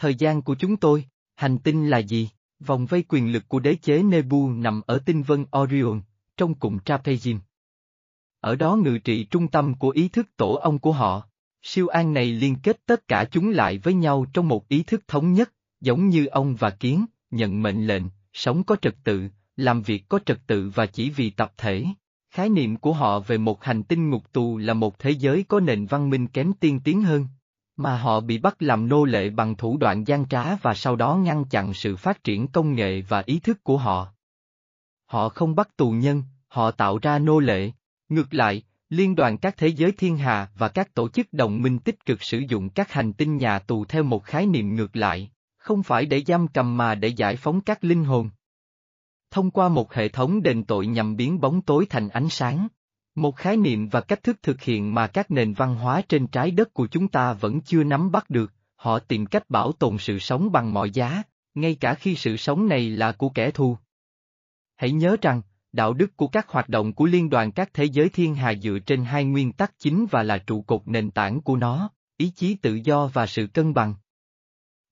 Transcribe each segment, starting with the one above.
Thời gian của chúng tôi, hành tinh là gì? Vòng vây quyền lực của đế chế Nebu nằm ở tinh vân Orion, trong cụm Trapezium. Ở đó ngự trị trung tâm của ý thức tổ ong của họ. Siêu an này liên kết tất cả chúng lại với nhau trong một ý thức thống nhất, giống như ong và kiến, nhận mệnh lệnh, sống có trật tự, làm việc có trật tự và chỉ vì tập thể. Khái niệm của họ về một hành tinh ngục tù là một thế giới có nền văn minh kém tiên tiến hơn, mà họ bị bắt làm nô lệ bằng thủ đoạn gian trá và sau đó ngăn chặn sự phát triển công nghệ và ý thức của họ. Họ không bắt tù nhân, họ tạo ra nô lệ. Ngược lại, Liên đoàn các thế giới thiên hà và các tổ chức đồng minh tích cực sử dụng các hành tinh nhà tù theo một khái niệm ngược lại, không phải để giam cầm mà để giải phóng các linh hồn. Thông qua một hệ thống đền tội nhằm biến bóng tối thành ánh sáng, một khái niệm và cách thức thực hiện mà các nền văn hóa trên trái đất của chúng ta vẫn chưa nắm bắt được, họ tìm cách bảo tồn sự sống bằng mọi giá, ngay cả khi sự sống này là của kẻ thù. Hãy nhớ rằng, đạo đức của các hoạt động của Liên đoàn các thế giới thiên hà dựa trên hai nguyên tắc chính và là trụ cột nền tảng của nó, ý chí tự do và sự cân bằng.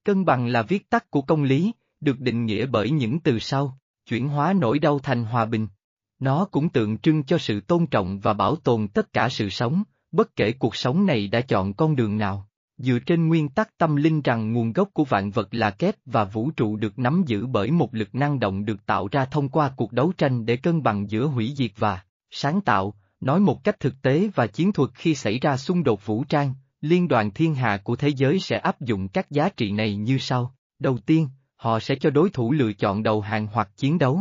Cân bằng là viết tắt của công lý, được định nghĩa bởi những từ sau, chuyển hóa nỗi đau thành hòa bình. Nó cũng tượng trưng cho sự tôn trọng và bảo tồn tất cả sự sống, bất kể cuộc sống này đã chọn con đường nào, dựa trên nguyên tắc tâm linh rằng nguồn gốc của vạn vật là kép và vũ trụ được nắm giữ bởi một lực năng động được tạo ra thông qua cuộc đấu tranh để cân bằng giữa hủy diệt và sáng tạo. Nói một cách thực tế và chiến thuật, khi xảy ra xung đột vũ trang, Liên đoàn thiên hà của thế giới sẽ áp dụng các giá trị này như sau. Đầu tiên, họ sẽ cho đối thủ lựa chọn đầu hàng hoặc chiến đấu.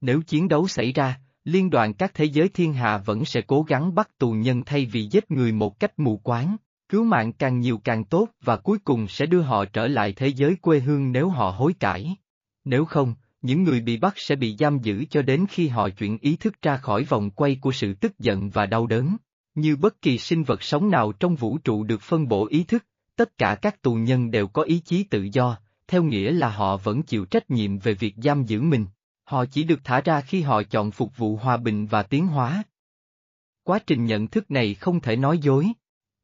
Nếu chiến đấu xảy ra, Liên đoàn các thế giới thiên hà vẫn sẽ cố gắng bắt tù nhân thay vì giết người một cách mù quáng, cứu mạng càng nhiều càng tốt và cuối cùng sẽ đưa họ trở lại thế giới quê hương nếu họ hối cải. Nếu không, những người bị bắt sẽ bị giam giữ cho đến khi họ chuyển ý thức ra khỏi vòng quay của sự tức giận và đau đớn. Như bất kỳ sinh vật sống nào trong vũ trụ được phân bổ ý thức, tất cả các tù nhân đều có ý chí tự do, theo nghĩa là họ vẫn chịu trách nhiệm về việc giam giữ mình. Họ chỉ được thả ra khi họ chọn phục vụ hòa bình và tiến hóa. Quá trình nhận thức này không thể nói dối.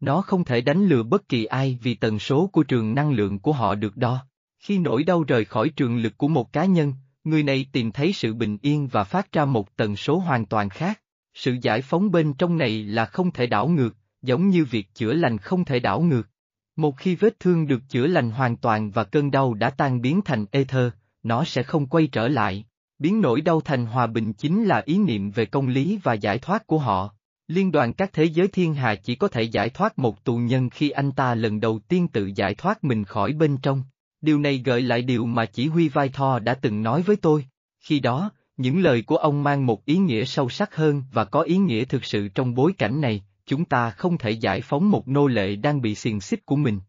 Nó không thể đánh lừa bất kỳ ai vì tần số của trường năng lượng của họ được đo. Khi nỗi đau rời khỏi trường lực của một cá nhân, người này tìm thấy sự bình yên và phát ra một tần số hoàn toàn khác. Sự giải phóng bên trong này là không thể đảo ngược, giống như việc chữa lành không thể đảo ngược. Một khi vết thương được chữa lành hoàn toàn và cơn đau đã tan biến thành ether, nó sẽ không quay trở lại. Biến nỗi đau thành hòa bình chính là ý niệm về công lý và giải thoát của họ. Liên đoàn các thế giới thiên hà chỉ có thể giải thoát một tù nhân khi anh ta lần đầu tiên tự giải thoát mình khỏi bên trong. Điều này gợi lại điều mà chỉ huy Vai Thor đã từng nói với tôi. Khi đó, những lời của ông mang một ý nghĩa sâu sắc hơn và có ý nghĩa thực sự trong bối cảnh này. Chúng ta không thể giải phóng một nô lệ đang bị xiềng xích của mình.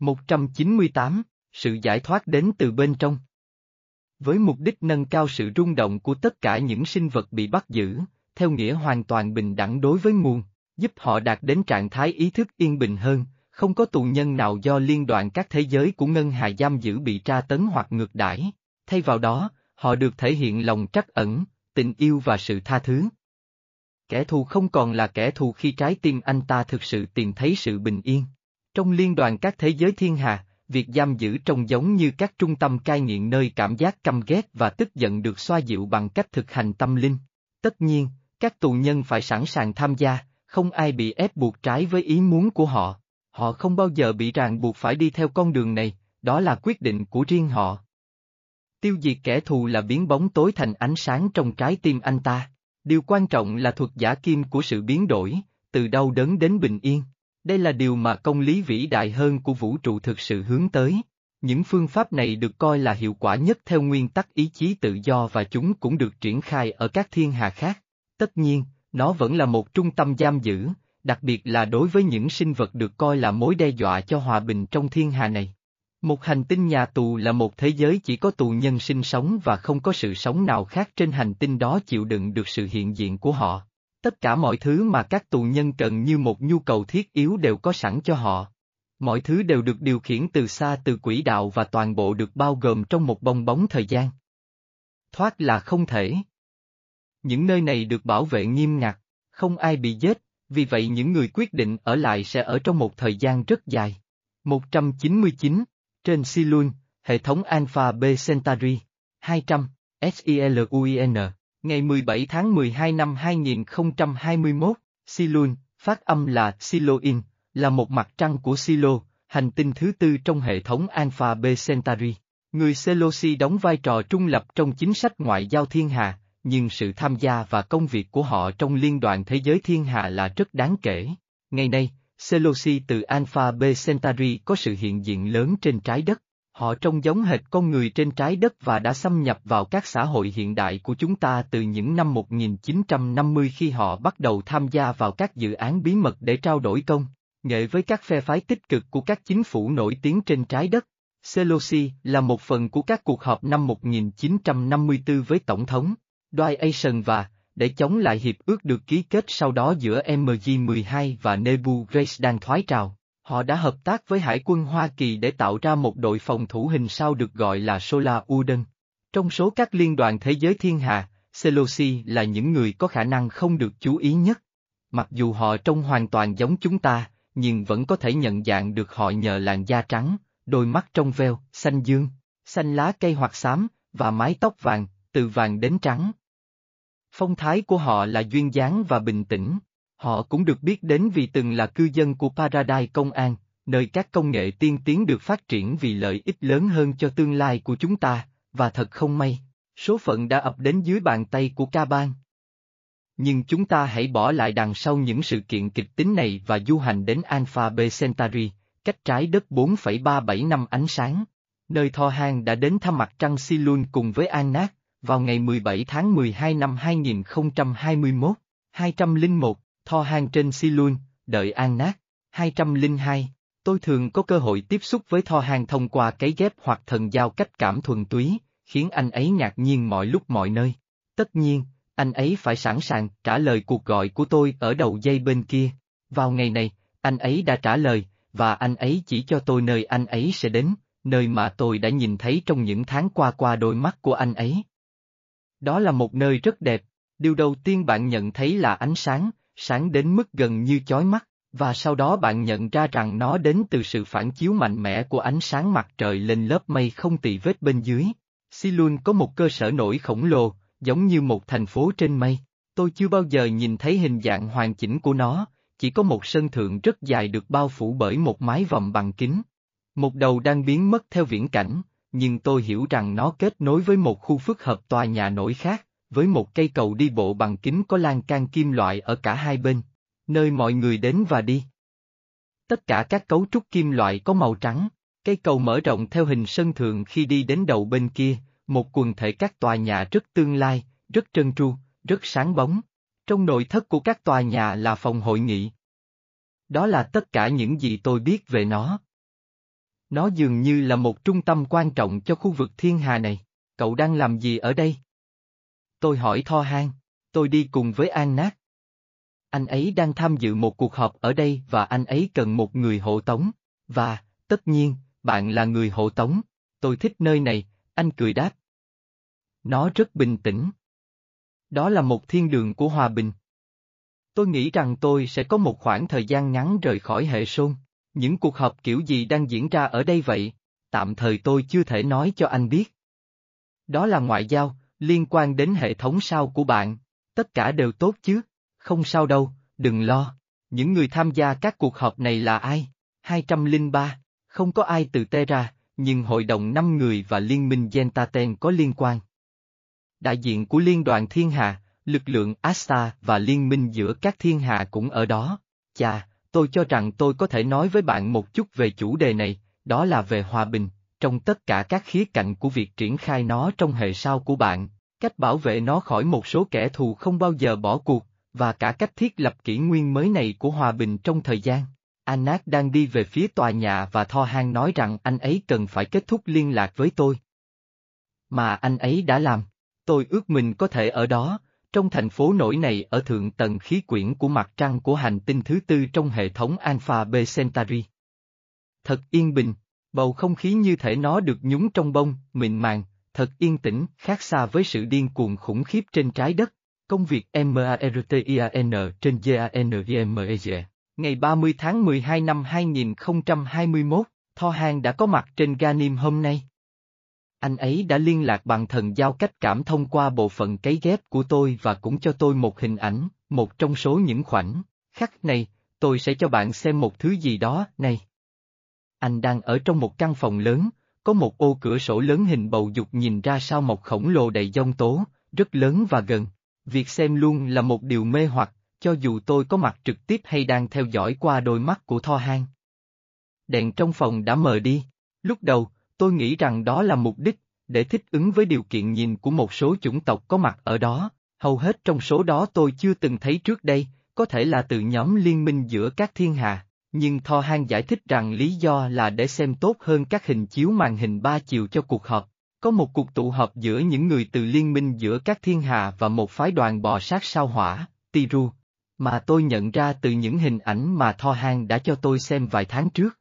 198. Sự giải thoát đến từ bên trong. Với mục đích nâng cao sự rung động của tất cả những sinh vật bị bắt giữ, theo nghĩa hoàn toàn bình đẳng đối với nguồn, giúp họ đạt đến trạng thái ý thức yên bình hơn, không có tù nhân nào do Liên đoàn các thế giới của Ngân Hà giam giữ bị tra tấn hoặc ngược đãi. Thay vào đó, họ được thể hiện lòng trắc ẩn, tình yêu và sự tha thứ. Kẻ thù không còn là kẻ thù khi trái tim anh ta thực sự tìm thấy sự bình yên. Trong Liên đoàn các thế giới thiên hà, việc giam giữ trông giống như các trung tâm cai nghiện nơi cảm giác căm ghét và tức giận được xoa dịu bằng cách thực hành tâm linh. Tất nhiên, các tù nhân phải sẵn sàng tham gia, không ai bị ép buộc trái với ý muốn của họ. Họ không bao giờ bị ràng buộc phải đi theo con đường này, đó là quyết định của riêng họ. Tiêu diệt kẻ thù là biến bóng tối thành ánh sáng trong trái tim anh ta. Điều quan trọng là thuật giả kim của sự biến đổi, từ đau đớn đến bình yên. Đây là điều mà công lý vĩ đại hơn của vũ trụ thực sự hướng tới. Những phương pháp này được coi là hiệu quả nhất theo nguyên tắc ý chí tự do và chúng cũng được triển khai ở các thiên hà khác. Tất nhiên, nó vẫn là một trung tâm giam giữ, đặc biệt là đối với những sinh vật được coi là mối đe dọa cho hòa bình trong thiên hà này. Một hành tinh nhà tù là một thế giới chỉ có tù nhân sinh sống và không có sự sống nào khác trên hành tinh đó chịu đựng được sự hiện diện của họ. Tất cả mọi thứ mà các tù nhân cần như một nhu cầu thiết yếu đều có sẵn cho họ. Mọi thứ đều được điều khiển từ xa từ quỹ đạo và toàn bộ được bao gồm trong một bong bóng thời gian. Thoát là không thể. Những nơi này được bảo vệ nghiêm ngặt, không ai bị giết, vì vậy những người quyết định ở lại sẽ ở trong một thời gian rất dài. 199. Trên Selun, hệ thống Alpha B Centauri, 200, SELUIN, ngày 17 tháng 12 năm 2021, Selun, phát âm là Siloin, là một mặt trăng của Silo, hành tinh thứ tư trong hệ thống Alpha B Centauri. Người Selosi đóng vai trò trung lập trong chính sách ngoại giao thiên hà, nhưng sự tham gia và công việc của họ trong liên đoàn thế giới thiên hà là rất đáng kể. Ngày nay, Selosi từ Alpha B Centauri có sự hiện diện lớn trên trái đất. Họ trông giống hệt con người trên trái đất và đã xâm nhập vào các xã hội hiện đại của chúng ta từ những năm 1950 khi họ bắt đầu tham gia vào các dự án bí mật để trao đổi công nghệ với các phe phái tích cực của các chính phủ nổi tiếng trên trái đất. Selosi là một phần của các cuộc họp năm 1954 với Tổng thống Dwight và, để chống lại hiệp ước được ký kết sau đó giữa MG12 và Nebu đang thoái trào. Họ đã hợp tác với Hải quân Hoa Kỳ để tạo ra một đội phòng thủ hình sao được gọi là Solar Udon. Trong số các liên đoàn thế giới thiên hà, Selosi là những người có khả năng không được chú ý nhất. Mặc dù họ trông hoàn toàn giống chúng ta, nhưng vẫn có thể nhận dạng được họ nhờ làn da trắng, đôi mắt trong veo, xanh dương, xanh lá cây hoặc xám, và mái tóc vàng, từ vàng đến trắng. Phong thái của họ là duyên dáng và bình tĩnh. Họ cũng được biết đến vì từng là cư dân của Paradise Công An, nơi các công nghệ tiên tiến được phát triển vì lợi ích lớn hơn cho tương lai của chúng ta, và thật không may, số phận đã ập đến dưới bàn tay của Caban. Nhưng chúng ta hãy bỏ lại đằng sau những sự kiện kịch tính này và du hành đến Alpha B Centauri, cách trái đất 4,37 năm ánh sáng, nơi Thor Han đã đến thăm mặt trăng Selun cùng với Anak, vào ngày 17 tháng 12 năm 2021, 201. Thor Han trên Selun, đợi Anak. 202. Tôi thường có cơ hội tiếp xúc với Thor Han thông qua cái ghép hoặc thần giao cách cảm thuần túy, khiến anh ấy ngạc nhiên mọi lúc mọi nơi. Tất nhiên, anh ấy phải sẵn sàng trả lời cuộc gọi của tôi ở đầu dây bên kia. Vào ngày này, anh ấy đã trả lời, và anh ấy chỉ cho tôi nơi anh ấy sẽ đến, nơi mà tôi đã nhìn thấy trong những tháng qua đôi mắt của anh ấy. Đó là một nơi rất đẹp, điều đầu tiên bạn nhận thấy là ánh sáng. Sáng đến mức gần như chói mắt, và sau đó bạn nhận ra rằng nó đến từ sự phản chiếu mạnh mẽ của ánh sáng mặt trời lên lớp mây không tì vết bên dưới. Selun có một cơ sở nổi khổng lồ, giống như một thành phố trên mây. Tôi chưa bao giờ nhìn thấy hình dạng hoàn chỉnh của nó, chỉ có một sân thượng rất dài được bao phủ bởi một mái vòm bằng kính. Một đầu đang biến mất theo viễn cảnh, nhưng tôi hiểu rằng nó kết nối với một khu phức hợp tòa nhà nổi khác, với một cây cầu đi bộ bằng kính có lan can kim loại ở cả hai bên, nơi mọi người đến và đi. Tất cả các cấu trúc kim loại có màu trắng, cây cầu mở rộng theo hình sân thượng khi đi đến đầu bên kia, một quần thể các tòa nhà rất tương lai, rất trơn tru, rất sáng bóng. Trong nội thất của các tòa nhà là phòng hội nghị. Đó là tất cả những gì tôi biết về nó. Nó dường như là một trung tâm quan trọng cho khu vực thiên hà này. Cậu đang làm gì ở đây? Tôi hỏi Thor Han. Tôi đi cùng với Anak. Anh ấy đang tham dự một cuộc họp ở đây và anh ấy cần một người hộ tống. Và, tất nhiên, bạn là người hộ tống. Tôi thích nơi này, anh cười đáp. Nó rất bình tĩnh. Đó là một thiên đường của hòa bình. Tôi nghĩ rằng tôi sẽ có một khoảng thời gian ngắn rời khỏi hệ Sol. Những cuộc họp kiểu gì đang diễn ra ở đây vậy? Tạm thời tôi chưa thể nói cho anh biết. Đó là ngoại giao. Liên quan đến hệ thống sao của bạn, tất cả đều tốt chứ? Không sao đâu, đừng lo. Những người tham gia các cuộc họp này là ai? 203. Không có ai từ Terra, nhưng hội đồng 5 người và liên minh Gentaten có liên quan. Đại diện của liên đoàn thiên hà, lực lượng Asta và liên minh giữa các thiên hà cũng ở đó. Chà, tôi cho rằng tôi có thể nói với bạn một chút về chủ đề này, đó là về hòa bình. Trong tất cả các khía cạnh của việc triển khai nó trong hệ sao của bạn, cách bảo vệ nó khỏi một số kẻ thù không bao giờ bỏ cuộc, và cả cách thiết lập kỷ nguyên mới này của hòa bình trong thời gian. Anak đang đi về phía tòa nhà và Thor Han nói rằng anh ấy cần phải kết thúc liên lạc với tôi. Mà anh ấy đã làm. Tôi ước mình có thể ở đó, trong thành phố nổi này ở thượng tầng khí quyển của mặt trăng của hành tinh thứ tư trong hệ thống Alpha B Centauri. Thật yên bình. Bầu không khí như thể nó được nhúng trong bông, mịn màng, thật yên tĩnh, khác xa với sự điên cuồng khủng khiếp trên trái đất. Công việc MARTIAN trên GANIMED. Ngày 30 tháng 12 năm 2021, Thor Han đã có mặt trên Ganim hôm nay. Anh ấy đã liên lạc bằng thần giao cách cảm thông qua bộ phận cấy ghép của tôi và cũng cho tôi một hình ảnh, một trong số những khoảnh khắc này, tôi sẽ cho bạn xem một thứ gì đó, này. Anh đang ở trong một căn phòng lớn, có một ô cửa sổ lớn hình bầu dục nhìn ra sao mộc khổng lồ đầy giông tố, rất lớn và gần. Việc xem luôn là một điều mê hoặc, cho dù tôi có mặt trực tiếp hay đang theo dõi qua đôi mắt của Thor Han. Đèn trong phòng đã mờ đi. Lúc đầu, tôi nghĩ rằng đó là mục đích, để thích ứng với điều kiện nhìn của một số chủng tộc có mặt ở đó. Hầu hết trong số đó tôi chưa từng thấy trước đây, có thể là từ nhóm liên minh giữa các thiên hà. Nhưng Thor Han giải thích rằng lý do là để xem tốt hơn các hình chiếu màn hình ba chiều cho cuộc họp. Có một cuộc tụ họp giữa những người từ liên minh giữa các thiên hà và một phái đoàn bò sát sao hỏa, Tiru, mà tôi nhận ra từ những hình ảnh mà Thor Han đã cho tôi xem vài tháng trước.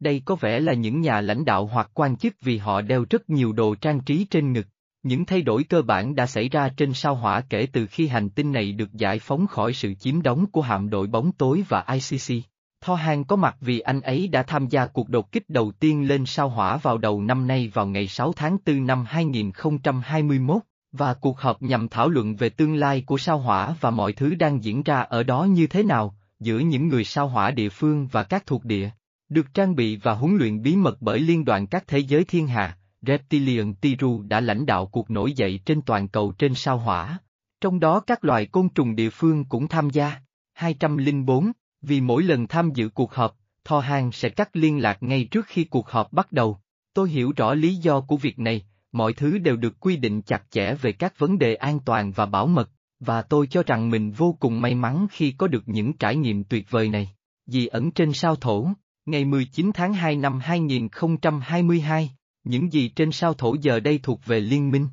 Đây có vẻ là những nhà lãnh đạo hoặc quan chức vì họ đeo rất nhiều đồ trang trí trên ngực. Những thay đổi cơ bản đã xảy ra trên sao hỏa kể từ khi hành tinh này được giải phóng khỏi sự chiếm đóng của hạm đội bóng tối và ICC. Thor Han có mặt vì anh ấy đã tham gia cuộc đột kích đầu tiên lên sao hỏa vào đầu năm nay vào ngày 6 tháng 4 năm 2021, và cuộc họp nhằm thảo luận về tương lai của sao hỏa và mọi thứ đang diễn ra ở đó như thế nào, giữa những người sao hỏa địa phương và các thuộc địa, được trang bị và huấn luyện bí mật bởi Liên đoàn các thế giới thiên hà. Reptilian Tiru đã lãnh đạo cuộc nổi dậy trên toàn cầu trên sao hỏa, trong đó các loài côn trùng địa phương cũng tham gia. 204. Vì mỗi lần tham dự cuộc họp, Thor Han sẽ cắt liên lạc ngay trước khi cuộc họp bắt đầu. Tôi hiểu rõ lý do của việc này, mọi thứ đều được quy định chặt chẽ về các vấn đề an toàn và bảo mật, và tôi cho rằng mình vô cùng may mắn khi có được những trải nghiệm tuyệt vời này. Dị ẩn trên sao Thổ, ngày 19 tháng 2 năm 2022, những gì trên sao Thổ giờ đây thuộc về liên minh.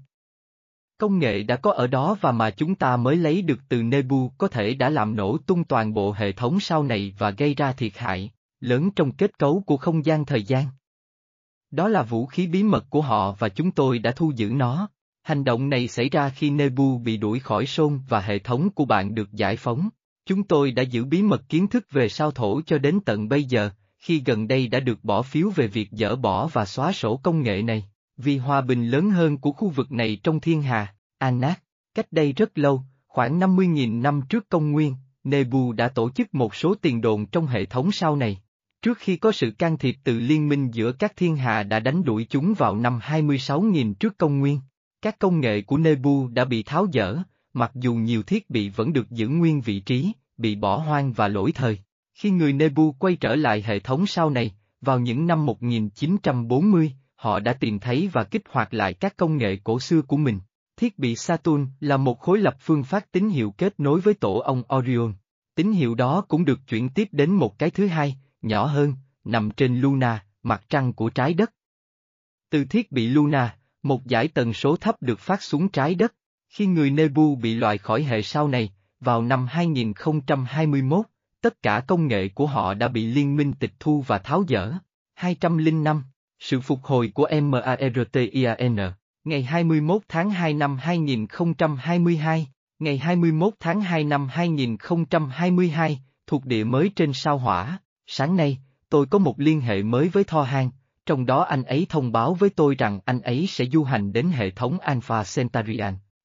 Công nghệ đã có ở đó và mà chúng ta mới lấy được từ Nebu có thể đã làm nổ tung toàn bộ hệ thống sau này và gây ra thiệt hại lớn trong kết cấu của không gian thời gian. Đó là vũ khí bí mật của họ và chúng tôi đã thu giữ nó. Hành động này xảy ra khi Nebu bị đuổi khỏi Sol và hệ thống của bạn được giải phóng. Chúng tôi đã giữ bí mật kiến thức về sao Thổ cho đến tận bây giờ, khi gần đây đã được bỏ phiếu về việc dỡ bỏ và xóa sổ công nghệ này. Vì hòa bình lớn hơn của khu vực này trong thiên hà, Anak, cách đây rất lâu, khoảng 50.000 năm trước công nguyên, Nebu đã tổ chức một số tiền đồn trong hệ thống sau này. Trước khi có sự can thiệp từ liên minh giữa các thiên hà đã đánh đuổi chúng vào năm 26.000 trước công nguyên, các công nghệ của Nebu đã bị tháo dỡ, mặc dù nhiều thiết bị vẫn được giữ nguyên vị trí, bị bỏ hoang và lỗi thời. Khi người Nebu quay trở lại hệ thống sau này, vào những năm 1940, họ đã tìm thấy và kích hoạt lại các công nghệ cổ xưa của mình. Thiết bị Saturn là một khối lập phương phát tín hiệu kết nối với tổ ong Orion. Tín hiệu đó cũng được chuyển tiếp đến một cái thứ hai, nhỏ hơn, nằm trên Luna, mặt trăng của trái đất. Từ thiết bị Luna, một dải tần số thấp được phát xuống trái đất. Khi người Nebu bị loại khỏi hệ sao này, vào năm 2021, tất cả công nghệ của họ đã bị liên minh tịch thu và tháo dỡ. 205. Sự phục hồi của MARTIAN. Ngày 21 tháng 2 năm 2022, ngày 21 tháng 2 năm 2022, thuộc địa mới trên sao hỏa. Sáng nay, tôi có một liên hệ mới với Thor Han, trong đó anh ấy thông báo với tôi rằng anh ấy sẽ du hành đến hệ thống Alpha Centauri,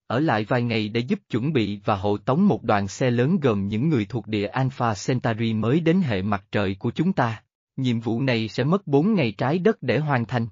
ở lại vài ngày để giúp chuẩn bị và hộ tống một đoàn xe lớn gồm những người thuộc địa Alpha Centauri mới đến hệ mặt trời của chúng ta. Nhiệm vụ này sẽ mất 4 ngày trái đất để hoàn thành.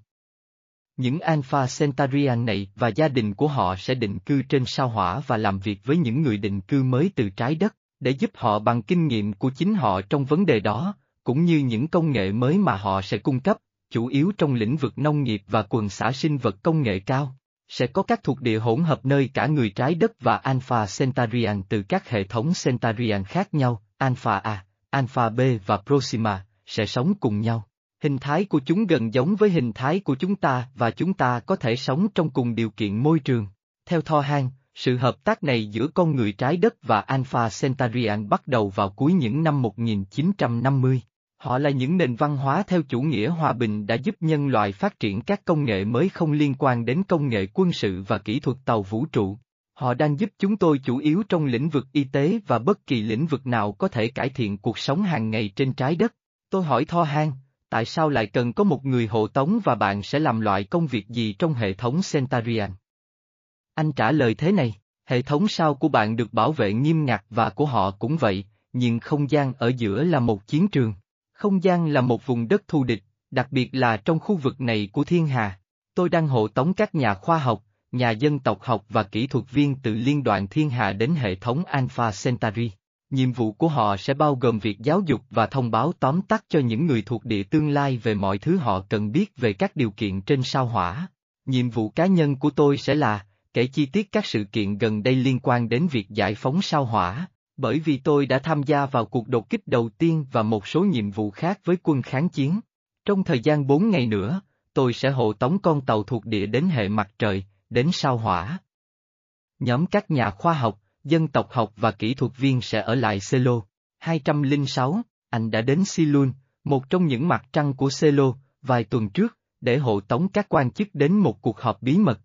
Những Alpha Centaurian này và gia đình của họ sẽ định cư trên sao hỏa và làm việc với những người định cư mới từ trái đất, để giúp họ bằng kinh nghiệm của chính họ trong vấn đề đó, cũng như những công nghệ mới mà họ sẽ cung cấp, chủ yếu trong lĩnh vực nông nghiệp và quần xã sinh vật công nghệ cao. Sẽ có các thuộc địa hỗn hợp nơi cả người trái đất và Alpha Centaurian từ các hệ thống Centaurian khác nhau, Alpha A, Alpha B và Proxima, sẽ sống cùng nhau. Hình thái của chúng gần giống với hình thái của chúng ta và chúng ta có thể sống trong cùng điều kiện môi trường. Theo Thor Han, sự hợp tác này giữa con người trái đất và Alpha Centaurian bắt đầu vào cuối những năm 1950. Họ là những nền văn hóa theo chủ nghĩa hòa bình đã giúp nhân loại phát triển các công nghệ mới không liên quan đến công nghệ quân sự và kỹ thuật tàu vũ trụ. Họ đang giúp chúng tôi chủ yếu trong lĩnh vực y tế và bất kỳ lĩnh vực nào có thể cải thiện cuộc sống hàng ngày trên trái đất. Tôi hỏi Thor Han, tại sao lại cần có một người hộ tống và bạn sẽ làm loại công việc gì trong hệ thống Centaurian? Anh trả lời thế này, hệ thống sao của bạn được bảo vệ nghiêm ngặt và của họ cũng vậy, nhưng không gian ở giữa là một chiến trường. Không gian là một vùng đất thù địch, đặc biệt là trong khu vực này của thiên hà. Tôi đang hộ tống các nhà khoa học, nhà dân tộc học và kỹ thuật viên từ Liên đoàn Thiên Hà đến hệ thống Alpha Centauri. Nhiệm vụ của họ sẽ bao gồm việc giáo dục và thông báo tóm tắt cho những người thuộc địa tương lai về mọi thứ họ cần biết về các điều kiện trên sao hỏa. Nhiệm vụ cá nhân của tôi sẽ là kể chi tiết các sự kiện gần đây liên quan đến việc giải phóng sao hỏa, bởi vì tôi đã tham gia vào cuộc đột kích đầu tiên và một số nhiệm vụ khác với quân kháng chiến. Trong thời gian 4 ngày nữa, tôi sẽ hộ tống con tàu thuộc địa đến hệ mặt trời, đến sao hỏa. Nhóm các nhà khoa học, dân tộc học và kỹ thuật viên sẽ ở lại Selo. 206, anh đã đến Selun, một trong những mặt trăng của Selo, vài tuần trước, để hộ tống các quan chức đến một cuộc họp bí mật.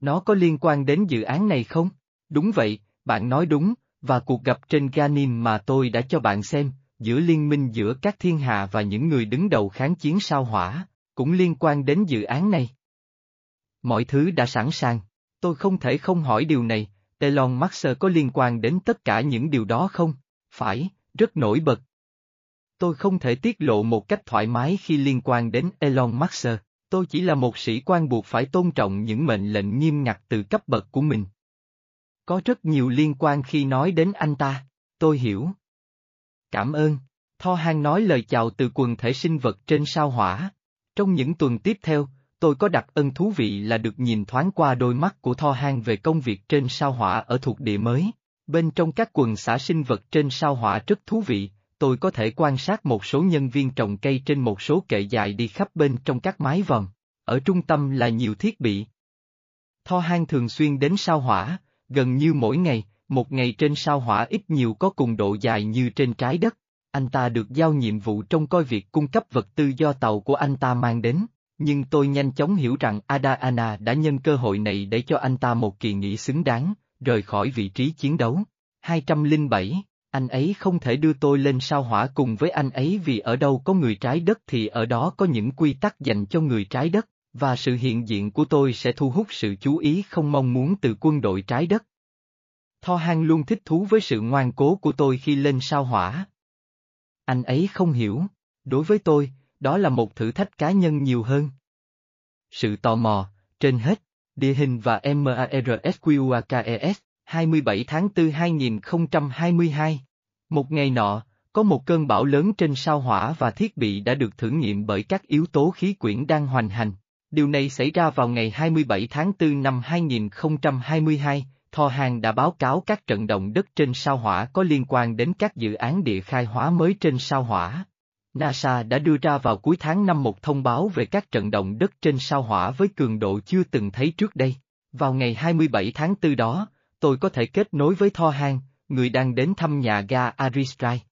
Nó có liên quan đến dự án này không? Đúng vậy, bạn nói đúng, và cuộc gặp trên Ganymede mà tôi đã cho bạn xem, giữa liên minh giữa các thiên hà và những người đứng đầu kháng chiến sao hỏa, cũng liên quan đến dự án này. Mọi thứ đã sẵn sàng, tôi không thể không hỏi điều này, Elon Musk có liên quan đến tất cả những điều đó không? Phải, rất nổi bật. Tôi không thể tiết lộ một cách thoải mái khi liên quan đến Elon Musk, tôi chỉ là một sĩ quan buộc phải tôn trọng những mệnh lệnh nghiêm ngặt từ cấp bậc của mình. Có rất nhiều liên quan khi nói đến anh ta, tôi hiểu. Cảm ơn, Thor Han nói lời chào từ quần thể sinh vật trên sao hỏa. Trong những tuần tiếp theo, tôi có đặc ân thú vị là được nhìn thoáng qua đôi mắt của Thor Han về công việc trên sao hỏa ở thuộc địa mới. Bên trong các quần xã sinh vật trên sao hỏa rất thú vị, tôi có thể quan sát một số nhân viên trồng cây trên một số kệ dài đi khắp bên trong các mái vòm. Ở trung tâm là nhiều thiết bị. Thor Han thường xuyên đến sao hỏa, gần như mỗi ngày, một ngày trên sao hỏa ít nhiều có cùng độ dài như trên trái đất. Anh ta được giao nhiệm vụ trông coi việc cung cấp vật tư do tàu của anh ta mang đến. Nhưng tôi nhanh chóng hiểu rằng Ardana đã nhân cơ hội này để cho anh ta một kỳ nghỉ xứng đáng, rời khỏi vị trí chiến đấu. 207, anh ấy không thể đưa tôi lên sao hỏa cùng với anh ấy vì ở đâu có người trái đất thì ở đó có những quy tắc dành cho người trái đất, và sự hiện diện của tôi sẽ thu hút sự chú ý không mong muốn từ quân đội trái đất. Thor Han luôn thích thú với sự ngoan cố của tôi khi lên sao hỏa. Anh ấy không hiểu, đối với tôi, đó là một thử thách cá nhân nhiều hơn. Sự tò mò, trên hết, địa hình và MARSQAKES, 27 tháng 4 2022. Một ngày nọ, có một cơn bão lớn trên sao hỏa và thiết bị đã được thử nghiệm bởi các yếu tố khí quyển đang hoành hành. Điều này xảy ra vào ngày 27 tháng 4 năm 2022, Thor Han đã báo cáo các trận động đất trên sao hỏa có liên quan đến các dự án địa khai hóa mới trên sao hỏa. NASA đã đưa ra vào cuối tháng 5 một thông báo về các trận động đất trên sao hỏa với cường độ chưa từng thấy trước đây. Vào ngày 27 tháng 4 đó, tôi có thể kết nối với Thor Han, người đang đến thăm nhà ga Arispray.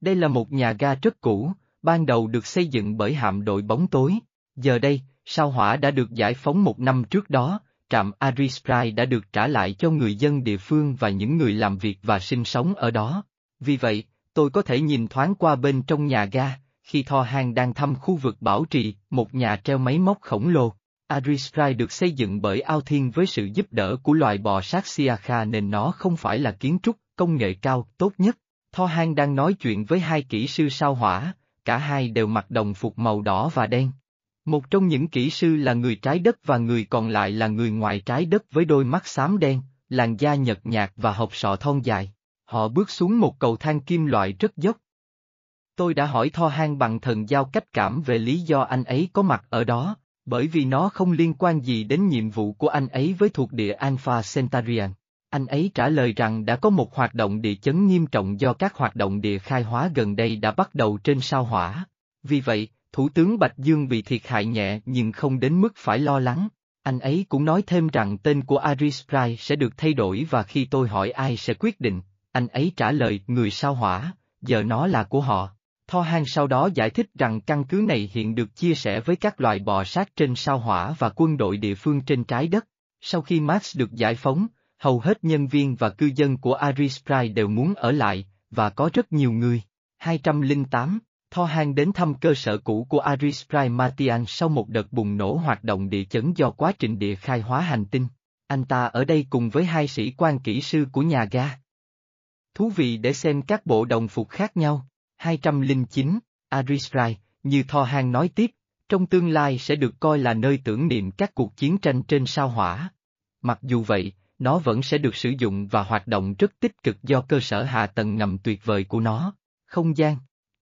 Đây là một nhà ga rất cũ, ban đầu được xây dựng bởi hạm đội bóng tối. Giờ đây, sao hỏa đã được giải phóng một năm trước đó, trạm Arispray đã được trả lại cho người dân địa phương và những người làm việc và sinh sống ở đó. Vì vậy, tôi có thể nhìn thoáng qua bên trong nhà ga, khi Thor Han đang thăm khu vực bảo trì, một nhà treo máy móc khổng lồ. Arispray được xây dựng bởi Ao Thiên với sự giúp đỡ của loài bò sát Siakha nên nó không phải là kiến trúc, công nghệ cao, tốt nhất. Thor Han đang nói chuyện với hai kỹ sư sao hỏa, cả hai đều mặc đồng phục màu đỏ và đen. Một trong những kỹ sư là người trái đất và người còn lại là người ngoài trái đất với đôi mắt xám đen, làn da nhợt nhạt và hộp sọ thon dài. Họ bước xuống một cầu thang kim loại rất dốc. Tôi đã hỏi Thor Han bằng thần giao cách cảm về lý do anh ấy có mặt ở đó, bởi vì nó không liên quan gì đến nhiệm vụ của anh ấy với thuộc địa Alpha Centaurian. Anh ấy trả lời rằng đã có một hoạt động địa chấn nghiêm trọng do các hoạt động địa khai hóa gần đây đã bắt đầu trên sao hỏa. Vì vậy, Thủ tướng Bạch Dương bị thiệt hại nhẹ nhưng không đến mức phải lo lắng. Anh ấy cũng nói thêm rằng tên của Arispray sẽ được thay đổi và khi tôi hỏi ai sẽ quyết định, anh ấy trả lời người sao hỏa, giờ nó là của họ. Thor Han sau đó giải thích rằng căn cứ này hiện được chia sẻ với các loài bò sát trên sao hỏa và quân đội địa phương trên trái đất. Sau khi Max được giải phóng, hầu hết nhân viên và cư dân của Arispray đều muốn ở lại, và có rất nhiều người. 208, Thor Han đến thăm cơ sở cũ của Aries Prime sau một đợt bùng nổ hoạt động địa chấn do quá trình địa khai hóa hành tinh. Anh ta ở đây cùng với hai sĩ quan kỹ sư của nhà ga. Thú vị để xem các bộ đồng phục khác nhau. 209, Arispray, như Thor Han nói tiếp, trong tương lai sẽ được coi là nơi tưởng niệm các cuộc chiến tranh trên sao hỏa. Mặc dù vậy, nó vẫn sẽ được sử dụng và hoạt động rất tích cực do cơ sở hạ tầng ngầm tuyệt vời của nó. Không gian,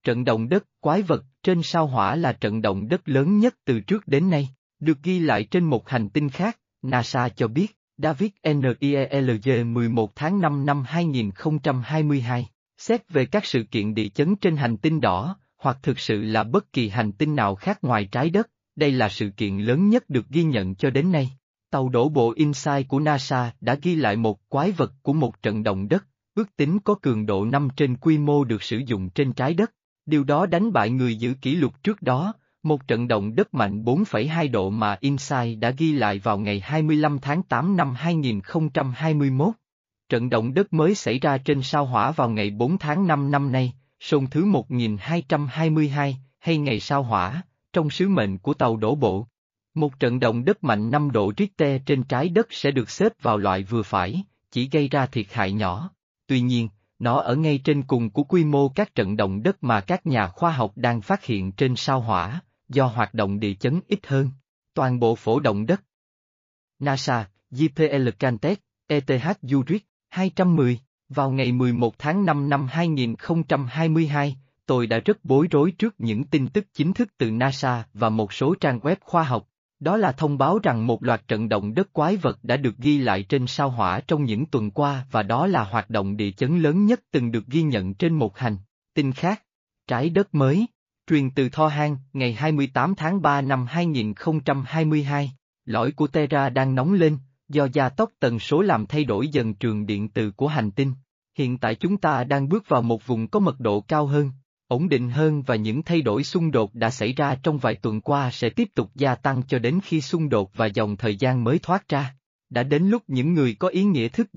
trận động đất, quái vật trên sao hỏa là trận động đất lớn nhất từ trước đến nay, được ghi lại trên một hành tinh khác. NASA cho biết, David NIELG 11 tháng 5 năm 2022, xét về các sự kiện địa chấn trên hành tinh đỏ, hoặc thực sự là bất kỳ hành tinh nào khác ngoài trái đất, đây là sự kiện lớn nhất được ghi nhận cho đến nay. Tàu đổ bộ InSight của NASA đã ghi lại một quái vật của một trận động đất, ước tính có cường độ 5 trên quy mô được sử dụng trên trái đất, điều đó đánh bại người giữ kỷ lục trước đó. Một trận động đất mạnh 4,2 độ mà InSight đã ghi lại vào ngày 25 tháng 8 năm 2021. Trận động đất mới xảy ra trên sao hỏa vào ngày 4 tháng 5 năm nay, Sôn thứ 1222, hay ngày sao hỏa, trong sứ mệnh của tàu đổ bộ. Một trận động đất mạnh 5 độ Richter trên trái đất sẽ được xếp vào loại vừa phải, chỉ gây ra thiệt hại nhỏ. Tuy nhiên, nó ở ngay trên cùng của quy mô các trận động đất mà các nhà khoa học đang phát hiện trên sao hỏa. Do hoạt động địa chấn ít hơn, toàn bộ phổ động đất. NASA, JPL Cantech, ETH Zurich, 210, vào ngày 11 tháng 5 năm 2022, tôi đã rất bối rối trước những tin tức chính thức từ NASA và một số trang web khoa học. Đó là thông báo rằng một loạt trận động đất quái vật đã được ghi lại trên sao hỏa trong những tuần qua và đó là hoạt động địa chấn lớn nhất từng được ghi nhận trên một hành tinh khác. Trái đất mới. Truyền từ Thor Han, ngày 28 tháng 3 năm 2022, lõi của Terra đang nóng lên, do gia tốc tần số làm thay đổi dần trường điện từ của hành tinh. Hiện tại chúng ta đang bước vào một vùng có mật độ cao hơn, ổn định hơn và những thay đổi xung đột đã xảy ra trong vài tuần qua sẽ tiếp tục gia tăng cho đến khi xung đột và dòng thời gian mới thoát ra. Đã đến lúc những người có ý nghĩa thức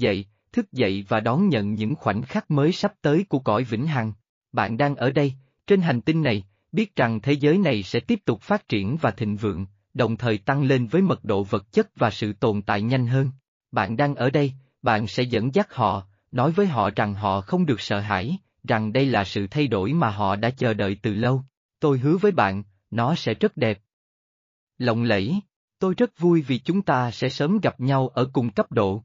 dậy và đón nhận những khoảnh khắc mới sắp tới của cõi vĩnh hằng. Bạn đang ở đây, trên hành tinh này. Biết rằng thế giới này sẽ tiếp tục phát triển và thịnh vượng, đồng thời tăng lên với mật độ vật chất và sự tồn tại nhanh hơn. Bạn đang ở đây, bạn sẽ dẫn dắt họ, nói với họ rằng họ không được sợ hãi, rằng đây là sự thay đổi mà họ đã chờ đợi từ lâu. Tôi hứa với bạn, nó sẽ rất đẹp. Lộng lẫy, tôi rất vui vì chúng ta sẽ sớm gặp nhau ở cùng cấp độ.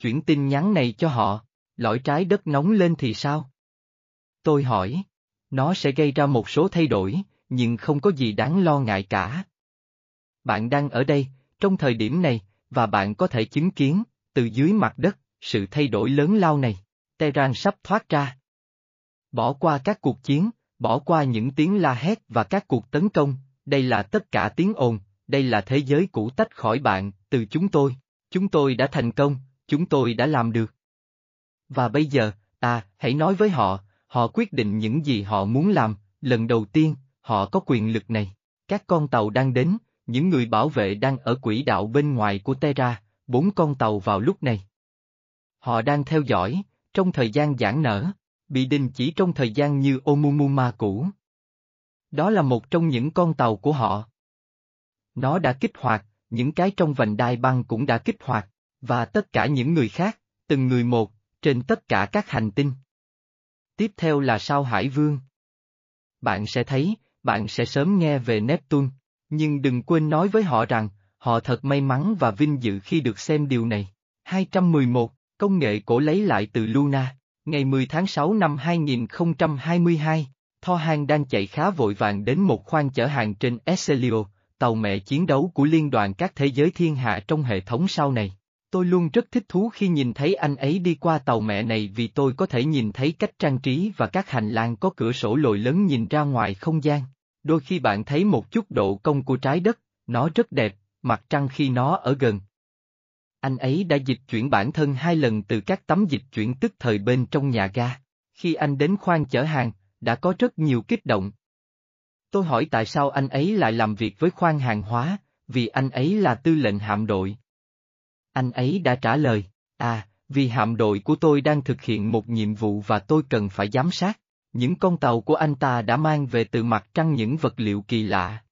Chuyển tin nhắn này cho họ, lõi trái đất nóng lên thì sao? Tôi hỏi. Nó sẽ gây ra một số thay đổi, nhưng không có gì đáng lo ngại cả. Bạn đang ở đây, trong thời điểm này, và bạn có thể chứng kiến, từ dưới mặt đất, sự thay đổi lớn lao này. Terran sắp thoát ra. Bỏ qua các cuộc chiến, bỏ qua những tiếng la hét và các cuộc tấn công, đây là tất cả tiếng ồn, đây là thế giới cũ tách khỏi bạn, từ chúng tôi. Chúng tôi đã thành công, chúng tôi đã làm được. Và bây giờ, hãy nói với họ. Họ quyết định những gì họ muốn làm, lần đầu tiên, họ có quyền lực này. Các con tàu đang đến, những người bảo vệ đang ở quỹ đạo bên ngoài của Terra, 4 con tàu vào lúc này. Họ đang theo dõi, trong thời gian giãn nở, bị đình chỉ trong thời gian như Omumuma cũ. Đó là một trong những con tàu của họ. Nó đã kích hoạt, những cái trong vành đai băng cũng đã kích hoạt, và tất cả những người khác, từng người một, trên tất cả các hành tinh. Tiếp theo là sao Hải Vương. Bạn sẽ thấy, bạn sẽ sớm nghe về Neptune, nhưng đừng quên nói với họ rằng, họ thật may mắn và vinh dự khi được xem điều này. 211, công nghệ cổ lấy lại từ Luna, ngày 10 tháng 6 năm 2022, Thor Han đang chạy khá vội vàng đến một khoang chở hàng trên Esselio, tàu mẹ chiến đấu của Liên đoàn các thế giới thiên hạ trong hệ thống sao này. Tôi luôn rất thích thú khi nhìn thấy anh ấy đi qua tàu mẹ này vì tôi có thể nhìn thấy cách trang trí và các hành lang có cửa sổ lồi lớn nhìn ra ngoài không gian. Đôi khi bạn thấy một chút độ cong của trái đất, nó rất đẹp, mặt trăng khi nó ở gần. Anh ấy đã dịch chuyển bản thân 2 lần từ các tấm dịch chuyển tức thời bên trong nhà ga. Khi anh đến khoang chở hàng, đã có rất nhiều kích động. Tôi hỏi tại sao anh ấy lại làm việc với khoang hàng hóa, vì anh ấy là tư lệnh hạm đội. Anh ấy đã trả lời, vì hạm đội của tôi đang thực hiện một nhiệm vụ và tôi cần phải giám sát. Những con tàu của anh ta đã mang về từ mặt trăng những vật liệu kỳ lạ.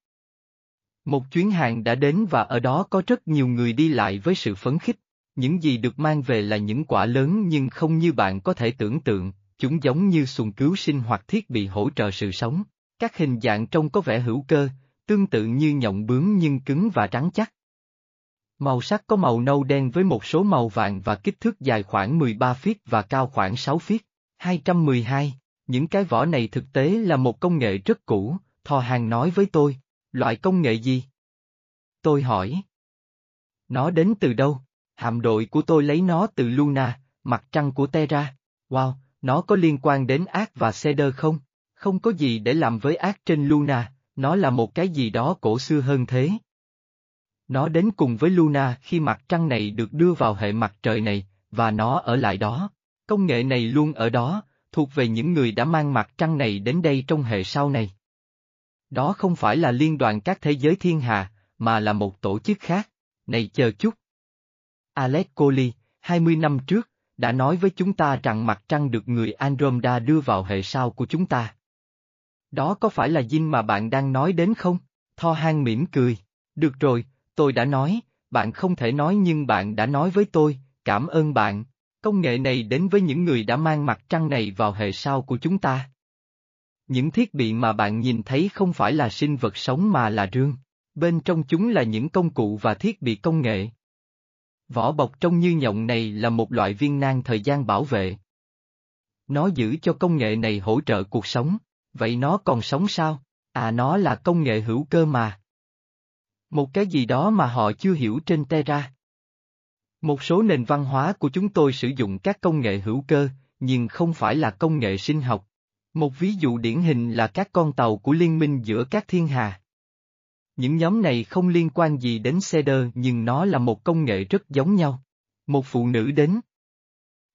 Một chuyến hàng đã đến và ở đó có rất nhiều người đi lại với sự phấn khích. Những gì được mang về là những quả lớn nhưng không như bạn có thể tưởng tượng, chúng giống như xuồng cứu sinh hoặc thiết bị hỗ trợ sự sống. Các hình dạng trông có vẻ hữu cơ, tương tự như nhộng bướm nhưng cứng và rắn chắc. Màu sắc có màu nâu đen với một số màu vàng và kích thước dài khoảng 13 feet và cao khoảng 6 feet. 212. Những cái vỏ này thực tế là một công nghệ rất cũ, Thor Han nói với tôi. Loại công nghệ gì? Tôi hỏi. Nó đến từ đâu? Hạm đội của tôi lấy nó từ Luna, mặt trăng của Terra. Wow, nó có liên quan đến Ark và Seder không? Không có gì để làm với Ark trên Luna, nó là một cái gì đó cổ xưa hơn thế. Nó đến cùng với Luna khi mặt trăng này được đưa vào hệ mặt trời này, và nó ở lại đó. Công nghệ này luôn ở đó, thuộc về những người đã mang mặt trăng này đến đây trong hệ sau này. Đó không phải là liên đoàn các thế giới thiên hà, mà là một tổ chức khác. Này chờ chút. Alex Coley, 20 năm trước, đã nói với chúng ta rằng mặt trăng được người Andromeda đưa vào hệ sao của chúng ta. Đó có phải là Zin mà bạn đang nói đến không? Thor Han mỉm cười. Được rồi, tôi đã nói, bạn không thể nói nhưng bạn đã nói với tôi, cảm ơn bạn. Công nghệ này đến với những người đã mang mặt trăng này vào hệ sao của chúng ta. Những thiết bị mà bạn nhìn thấy không phải là sinh vật sống mà là rương. Bên trong chúng là những công cụ và thiết bị công nghệ. Vỏ bọc trông như nhộng này là một loại viên nang thời gian bảo vệ. Nó giữ cho công nghệ này hỗ trợ cuộc sống. Vậy nó còn sống sao? À, nó là công nghệ hữu cơ mà. Một cái gì đó mà họ chưa hiểu trên Terra. Một số nền văn hóa của chúng tôi sử dụng các công nghệ hữu cơ, nhưng không phải là công nghệ sinh học. Một ví dụ điển hình là các con tàu của liên minh giữa các thiên hà. Những nhóm này không liên quan gì đến Seder nhưng nó là một công nghệ rất giống nhau. Một phụ nữ đến.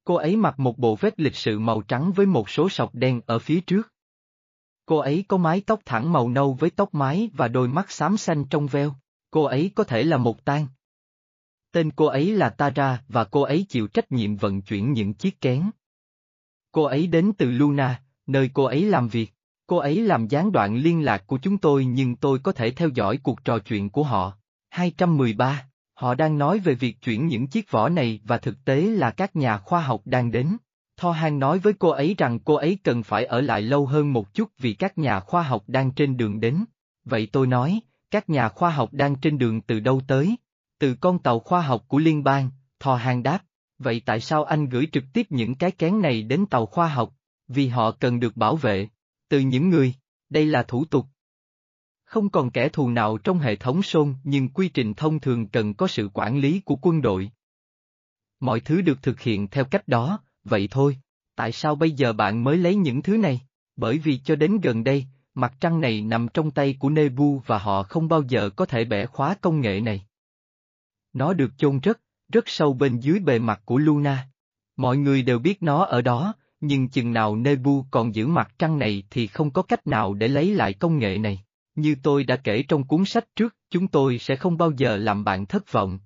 Cô ấy mặc một bộ vest lịch sự màu trắng với một số sọc đen ở phía trước. Cô ấy có mái tóc thẳng màu nâu với tóc mái và đôi mắt xám xanh trong veo. Cô ấy có thể là một tang. Tên cô ấy là Terra và cô ấy chịu trách nhiệm vận chuyển những chiếc kén. Cô ấy đến từ Luna, nơi cô ấy làm việc. Cô ấy làm gián đoạn liên lạc của chúng tôi nhưng tôi có thể theo dõi cuộc trò chuyện của họ. 213. Họ đang nói về việc chuyển những chiếc vỏ này và thực tế là các nhà khoa học đang đến. Thor Han nói với cô ấy rằng cô ấy cần phải ở lại lâu hơn một chút vì các nhà khoa học đang trên đường đến. Vậy tôi nói, các nhà khoa học đang trên đường từ đâu tới? Từ con tàu khoa học của liên bang, Thor Han đáp. Vậy tại sao anh gửi trực tiếp những cái kén này đến tàu khoa học? Vì họ cần được bảo vệ. Từ những người, đây là thủ tục. Không còn kẻ thù nào trong hệ thống Sol nhưng quy trình thông thường cần có sự quản lý của quân đội. Mọi thứ được thực hiện theo cách đó, vậy thôi. Tại sao bây giờ bạn mới lấy những thứ này? Bởi vì cho đến gần đây, mặt trăng này nằm trong tay của Nebu và họ không bao giờ có thể bẻ khóa công nghệ này. Nó được chôn rất, rất sâu bên dưới bề mặt của Luna. Mọi người đều biết nó ở đó. Nhưng chừng nào Nebu còn giữ mặt trăng này thì không có cách nào để lấy lại công nghệ này. Như tôi đã kể trong cuốn sách trước, chúng tôi sẽ không bao giờ làm bạn thất vọng.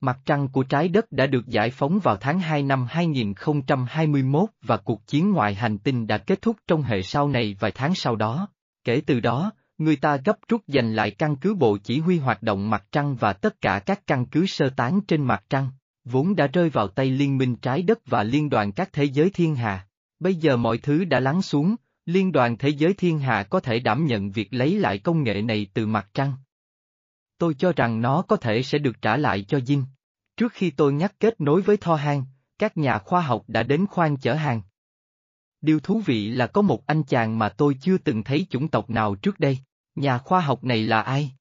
Mặt trăng của trái đất đã được giải phóng vào tháng 2 năm 2021 và cuộc chiến ngoại hành tinh đã kết thúc trong hệ sao này vài tháng sau đó. Kể từ đó, người ta gấp rút giành lại căn cứ bộ chỉ huy hoạt động mặt trăng và tất cả các căn cứ sơ tán trên mặt trăng, vốn đã rơi vào tay liên minh trái đất và liên đoàn các thế giới thiên hà. Bây giờ mọi thứ đã lắng xuống, Liên đoàn Thế giới Thiên Hà có thể đảm nhận việc lấy lại công nghệ này từ mặt trăng. Tôi cho rằng nó có thể sẽ được trả lại cho Zin. Trước khi tôi ngắt kết nối với Thor Han, các nhà khoa học đã đến khoang chở hàng. Điều thú vị là có một anh chàng mà tôi chưa từng thấy chủng tộc nào trước đây. Nhà khoa học này là ai?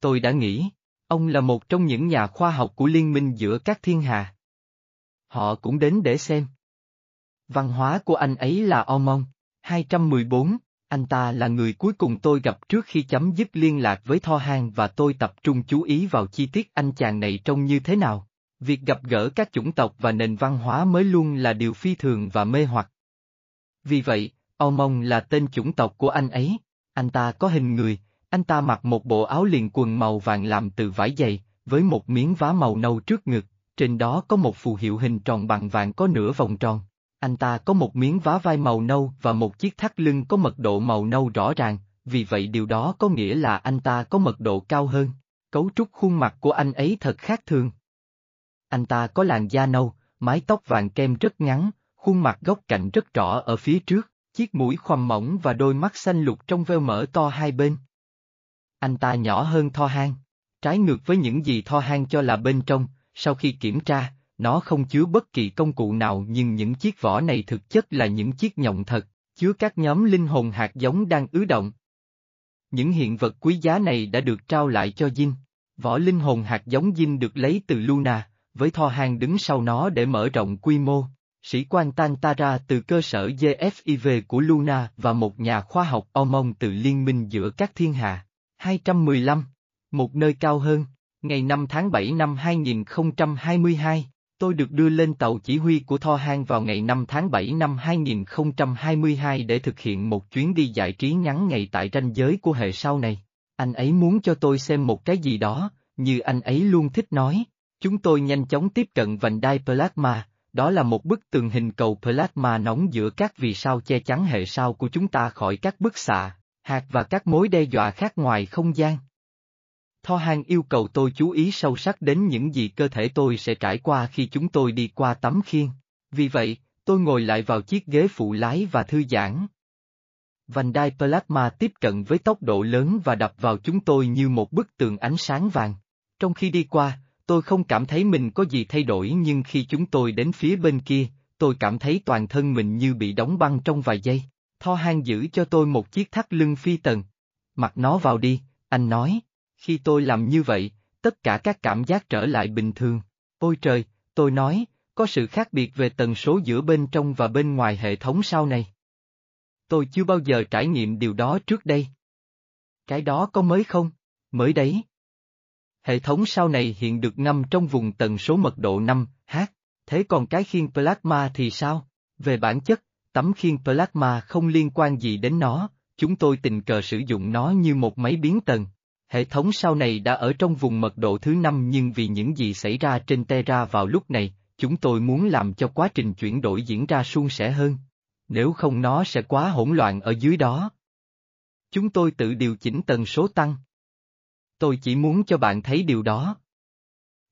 Tôi đã nghĩ, ông là một trong những nhà khoa học của liên minh giữa các thiên hà. Họ cũng đến để xem. Văn hóa của anh ấy là Omong. 214, anh ta là người cuối cùng tôi gặp trước khi chấm dứt liên lạc với Thor Han và tôi tập trung chú ý vào chi tiết anh chàng này trông như thế nào. Việc gặp gỡ các chủng tộc và nền văn hóa mới luôn là điều phi thường và mê hoặc. Vì vậy, Omong là tên chủng tộc của anh ấy. Anh ta có hình người, anh ta mặc một bộ áo liền quần màu vàng làm từ vải dày, với một miếng vá màu nâu trước ngực, trên đó có một phù hiệu hình tròn bằng vàng có nửa vòng tròn. Anh ta có một miếng vá vai màu nâu và một chiếc thắt lưng có mật độ màu nâu rõ ràng, vì vậy điều đó có nghĩa là anh ta có mật độ cao hơn. Cấu trúc khuôn mặt của anh ấy thật khác thường. Anh ta có làn da nâu, mái tóc vàng kem rất ngắn, khuôn mặt góc cạnh rất rõ ở phía trước, chiếc mũi khoằm mỏng và đôi mắt xanh lục trong veo mở to hai bên. Anh ta nhỏ hơn Thor Han, trái ngược với những gì Thor Han cho là bên trong, sau khi kiểm tra, nó không chứa bất kỳ công cụ nào nhưng những chiếc vỏ này thực chất là những chiếc nhộng thật, chứa các nhóm linh hồn hạt giống đang ứ động. Những hiện vật quý giá này đã được trao lại cho Zin. Vỏ linh hồn hạt giống Zin được lấy từ Luna, với Thor Han đứng sau nó để mở rộng quy mô. Sĩ quan Tantara từ cơ sở JFIV của Luna và một nhà khoa học Omong từ Liên minh giữa các thiên hạ. 215. Một nơi cao hơn. Ngày 5 tháng 7 năm 2022, tôi được đưa lên tàu chỉ huy của Thor Han vào ngày 5 tháng 7 năm 2022 để thực hiện một chuyến đi giải trí ngắn ngày tại ranh giới của hệ sao này. Anh ấy muốn cho tôi xem một cái gì đó, như anh ấy luôn thích nói. Chúng tôi nhanh chóng tiếp cận vành đai Plasma, đó là một bức tường hình cầu Plasma nóng giữa các vì sao che chắn hệ sao của chúng ta khỏi các bức xạ, hạt và các mối đe dọa khác ngoài không gian. Thor Han yêu cầu tôi chú ý sâu sắc đến những gì cơ thể tôi sẽ trải qua khi chúng tôi đi qua tấm khiên. Vì vậy, tôi ngồi lại vào chiếc ghế phụ lái và thư giãn. Vành đai Plasma tiếp cận với tốc độ lớn và đập vào chúng tôi như một bức tường ánh sáng vàng. Trong khi đi qua, tôi không cảm thấy mình có gì thay đổi nhưng khi chúng tôi đến phía bên kia, tôi cảm thấy toàn thân mình như bị đóng băng trong vài giây. Thor Han giữ cho tôi một chiếc thắt lưng phi tần. Mặc nó vào đi, anh nói. Khi tôi làm như vậy, tất cả các cảm giác trở lại bình thường. Ôi trời, tôi nói, có sự khác biệt về tần số giữa bên trong và bên ngoài hệ thống sao này. Tôi chưa bao giờ trải nghiệm điều đó trước đây. Cái đó có mới không? Mới đấy. Hệ thống sao này hiện được ngâm trong vùng tần số mật độ 5H, thế còn cái khiên Plasma thì sao? Về bản chất, tấm khiên Plasma không liên quan gì đến nó, chúng tôi tình cờ sử dụng nó như một máy biến tần. Hệ thống sau này đã ở trong vùng mật độ thứ 5 nhưng vì những gì xảy ra trên Terra vào lúc này, chúng tôi muốn làm cho quá trình chuyển đổi diễn ra suôn sẻ hơn. Nếu không nó sẽ quá hỗn loạn ở dưới đó. Chúng tôi tự điều chỉnh tần số tăng. Tôi chỉ muốn cho bạn thấy điều đó.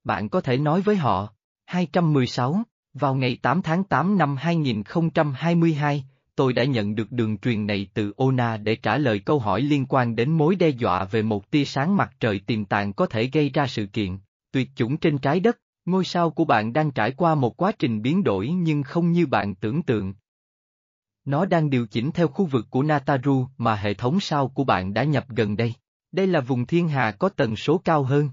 Bạn có thể nói với họ. 216, vào ngày 8 tháng 8 năm 2022, tôi đã nhận được đường truyền này từ Ona để trả lời câu hỏi liên quan đến mối đe dọa về một tia sáng mặt trời tiềm tàng có thể gây ra sự kiện tuyệt chủng trên trái đất. Ngôi sao của bạn đang trải qua một quá trình biến đổi nhưng không như bạn tưởng tượng. Nó đang điều chỉnh theo khu vực của Nataru mà hệ thống sao của bạn đã nhập gần đây. Đây là vùng thiên hà có tần số cao hơn.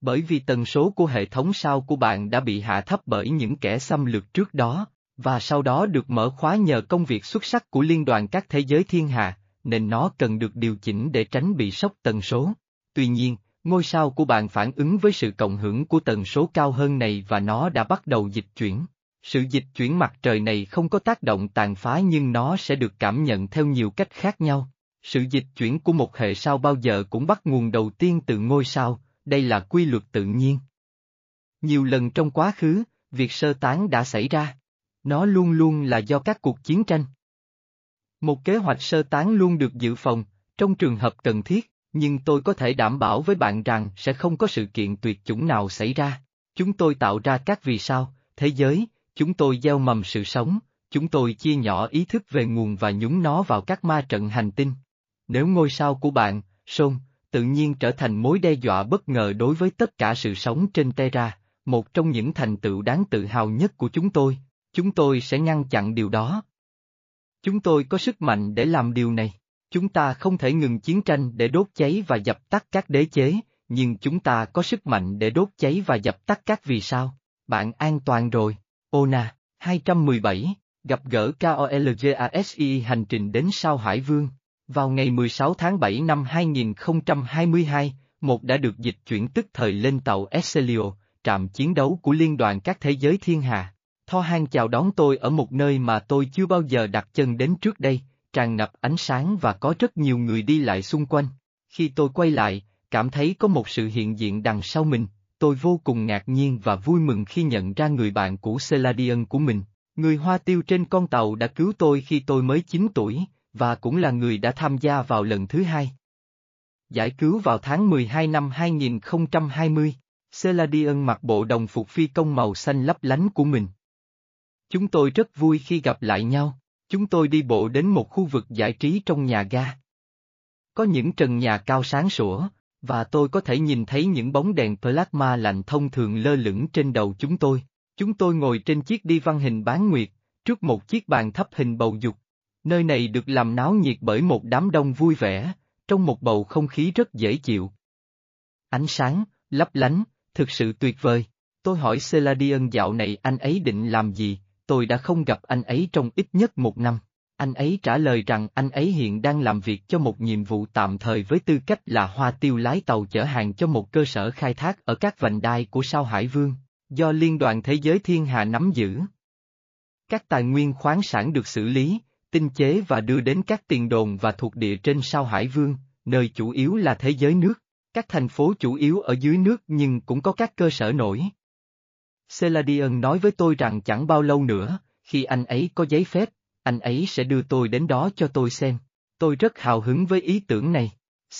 Bởi vì tần số của hệ thống sao của bạn đã bị hạ thấp bởi những kẻ xâm lược trước đó, và sau đó được mở khóa nhờ công việc xuất sắc của Liên đoàn các thế giới thiên hà, nên nó cần được điều chỉnh để tránh bị sốc tần số. Tuy nhiên, ngôi sao của bạn phản ứng với sự cộng hưởng của tần số cao hơn này và nó đã bắt đầu dịch chuyển. Sự dịch chuyển mặt trời này không có tác động tàn phá nhưng nó sẽ được cảm nhận theo nhiều cách khác nhau. Sự dịch chuyển của một hệ sao bao giờ cũng bắt nguồn đầu tiên từ ngôi sao, đây là quy luật tự nhiên. Nhiều lần trong quá khứ, việc sơ tán đã xảy ra. Nó luôn luôn là do các cuộc chiến tranh. Một kế hoạch sơ tán luôn được dự phòng, trong trường hợp cần thiết, nhưng tôi có thể đảm bảo với bạn rằng sẽ không có sự kiện tuyệt chủng nào xảy ra. Chúng tôi tạo ra các vì sao, thế giới, chúng tôi gieo mầm sự sống, chúng tôi chia nhỏ ý thức về nguồn và nhúng nó vào các ma trận hành tinh. Nếu ngôi sao của bạn, Sol, tự nhiên trở thành mối đe dọa bất ngờ đối với tất cả sự sống trên Terra, một trong những thành tựu đáng tự hào nhất của chúng tôi sẽ ngăn chặn điều đó. Chúng tôi có sức mạnh để làm điều này. Chúng ta không thể ngừng chiến tranh để đốt cháy và dập tắt các đế chế, nhưng chúng ta có sức mạnh để đốt cháy và dập tắt các vì sao. Bạn an toàn rồi. Ona, 217, gặp gỡ KOLGASI hành trình đến Sao Hải Vương. Vào ngày 16 tháng 7 năm 2022, một đã được dịch chuyển tức thời lên tàu Esselio, trạm chiến đấu của Liên đoàn các thế giới thiên hà. Thor Han chào đón tôi ở một nơi mà tôi chưa bao giờ đặt chân đến trước đây, tràn ngập ánh sáng và có rất nhiều người đi lại xung quanh. Khi tôi quay lại, cảm thấy có một sự hiện diện đằng sau mình, tôi vô cùng ngạc nhiên và vui mừng khi nhận ra người bạn cũ Celadion của mình, Người Hoa Tiêu trên con tàu đã cứu tôi khi tôi mới 9 tuổi, và cũng là người đã tham gia vào lần thứ hai. Giải cứu vào tháng 12 năm 2020, Celadion mặc bộ đồng phục phi công màu xanh lấp lánh của mình. Chúng tôi rất vui khi gặp lại nhau, chúng tôi đi bộ đến một khu vực giải trí trong nhà ga. Có những trần nhà cao sáng sủa, và tôi có thể nhìn thấy những bóng đèn plasma lạnh thông thường lơ lửng trên đầu chúng tôi. Chúng tôi ngồi trên chiếc đi văn hình bán nguyệt, trước một chiếc bàn thấp hình bầu dục. Nơi này được làm náo nhiệt bởi một đám đông vui vẻ, trong một bầu không khí rất dễ chịu. Ánh sáng, lấp lánh, thực sự tuyệt vời. Tôi hỏi Celadion dạo này anh ấy định làm gì, tôi đã không gặp anh ấy trong ít nhất một năm. Anh ấy trả lời rằng anh ấy hiện đang làm việc cho một nhiệm vụ tạm thời với tư cách là hoa tiêu lái tàu chở hàng cho một cơ sở khai thác ở các vành đai của Sao Hải Vương, do Liên đoàn Thế giới Thiên Hà nắm giữ. Các tài nguyên khoáng sản được xử lý, tinh chế và đưa đến các tiền đồn và thuộc địa trên Sao Hải Vương, nơi chủ yếu là thế giới nước, các thành phố chủ yếu ở dưới nước nhưng cũng có các cơ sở nổi. Celadion nói với tôi rằng chẳng bao lâu nữa, khi anh ấy có giấy phép, anh ấy sẽ đưa tôi đến đó cho tôi xem. Tôi rất hào hứng với ý tưởng này.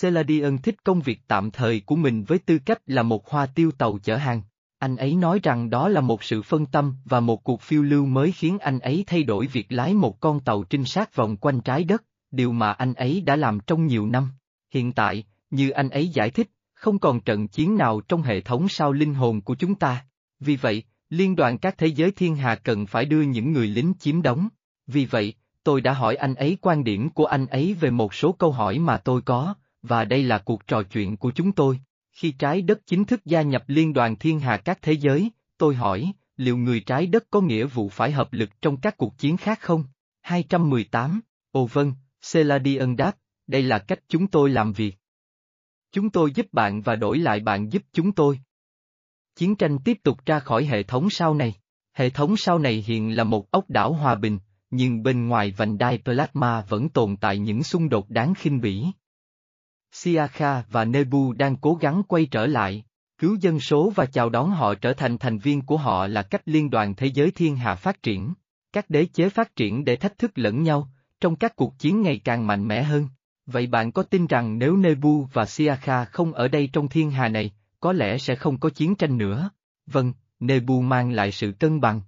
Celadion thích công việc tạm thời của mình với tư cách là một hoa tiêu tàu chở hàng. Anh ấy nói rằng đó là một sự phân tâm và một cuộc phiêu lưu mới khiến anh ấy thay đổi việc lái một con tàu trinh sát vòng quanh trái đất, điều mà anh ấy đã làm trong nhiều năm. Hiện tại, như anh ấy giải thích, không còn trận chiến nào trong hệ thống sao linh hồn của chúng ta. Vì vậy, Liên đoàn các thế giới thiên hà cần phải đưa những người lính chiếm đóng. Vì vậy, tôi đã hỏi anh ấy quan điểm của anh ấy về một số câu hỏi mà tôi có, và đây là cuộc trò chuyện của chúng tôi. Khi trái đất chính thức gia nhập Liên đoàn Thiên Hà các thế giới, tôi hỏi, liệu người trái đất có nghĩa vụ phải hợp lực trong các cuộc chiến khác không? 218, ồ vâng, Celadion đáp, đây là cách chúng tôi làm việc. Chúng tôi giúp bạn và đổi lại bạn giúp chúng tôi. Chiến tranh tiếp tục ra khỏi hệ thống sao này. Hệ thống sao này hiện là một ốc đảo hòa bình, nhưng bên ngoài vành đai plasma vẫn tồn tại những xung đột đáng khinh bỉ. Siakha và Nebu đang cố gắng quay trở lại, cứu dân số và chào đón họ trở thành thành viên của họ là cách Liên đoàn Thế giới Thiên Hà phát triển. Các đế chế phát triển để thách thức lẫn nhau, trong các cuộc chiến ngày càng mạnh mẽ hơn. Vậy bạn có tin rằng nếu Nebu và Siakha không ở đây trong thiên hà này, có lẽ sẽ không có chiến tranh nữa? Vâng, Nebu mang lại sự cân bằng.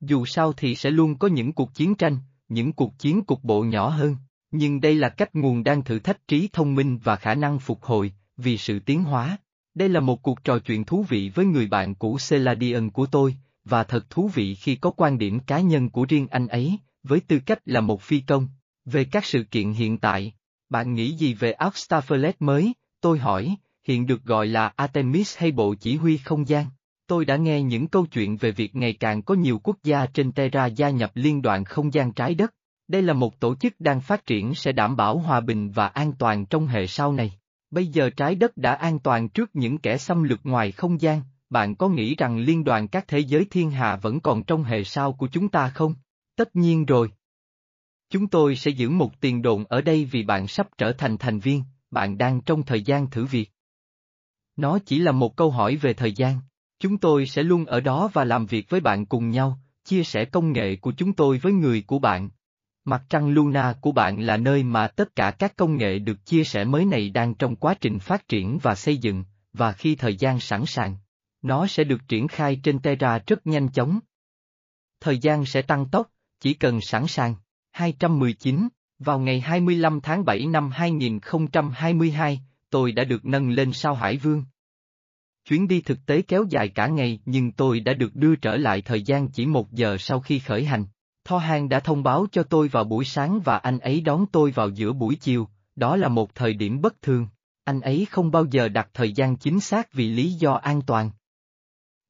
Dù sao thì sẽ luôn có những cuộc chiến tranh, những cuộc chiến cục bộ nhỏ hơn. Nhưng đây là cách nguồn đang thử thách trí thông minh và khả năng phục hồi, vì sự tiến hóa. Đây là một cuộc trò chuyện thú vị với người bạn cũ Celadion của tôi, và thật thú vị khi có quan điểm cá nhân của riêng anh ấy, với tư cách là một phi công, về các sự kiện hiện tại. Bạn nghĩ gì về Starfleet mới, tôi hỏi, hiện được gọi là Artemis hay Bộ Chỉ huy Không gian? Tôi đã nghe những câu chuyện về việc ngày càng có nhiều quốc gia trên Terra gia nhập Liên đoàn Không gian Trái đất. Đây là một tổ chức đang phát triển sẽ đảm bảo hòa bình và an toàn trong hệ sao này. Bây giờ trái đất đã an toàn trước những kẻ xâm lược ngoài không gian, bạn có nghĩ rằng Liên đoàn các thế giới thiên hà vẫn còn trong hệ sao của chúng ta không? Tất nhiên rồi. Chúng tôi sẽ giữ một tiền đồn ở đây vì bạn sắp trở thành thành viên, bạn đang trong thời gian thử việc. Nó chỉ là một câu hỏi về thời gian, chúng tôi sẽ luôn ở đó và làm việc với bạn cùng nhau, chia sẻ công nghệ của chúng tôi với người của bạn. Mặt trăng Luna của bạn là nơi mà tất cả các công nghệ được chia sẻ mới này đang trong quá trình phát triển và xây dựng, và khi thời gian sẵn sàng, nó sẽ được triển khai trên Terra rất nhanh chóng. Thời gian sẽ tăng tốc, chỉ cần sẵn sàng. 219, vào ngày 25 tháng 7 năm 2022, tôi đã được nâng lên Sao Hải Vương. Chuyến đi thực tế kéo dài cả ngày nhưng tôi đã được đưa trở lại thời gian chỉ 1 giờ sau khi khởi hành. Thor Han đã thông báo cho tôi vào buổi sáng và anh ấy đón tôi vào giữa buổi chiều, đó là một thời điểm bất thường, anh ấy không bao giờ đặt thời gian chính xác vì lý do an toàn.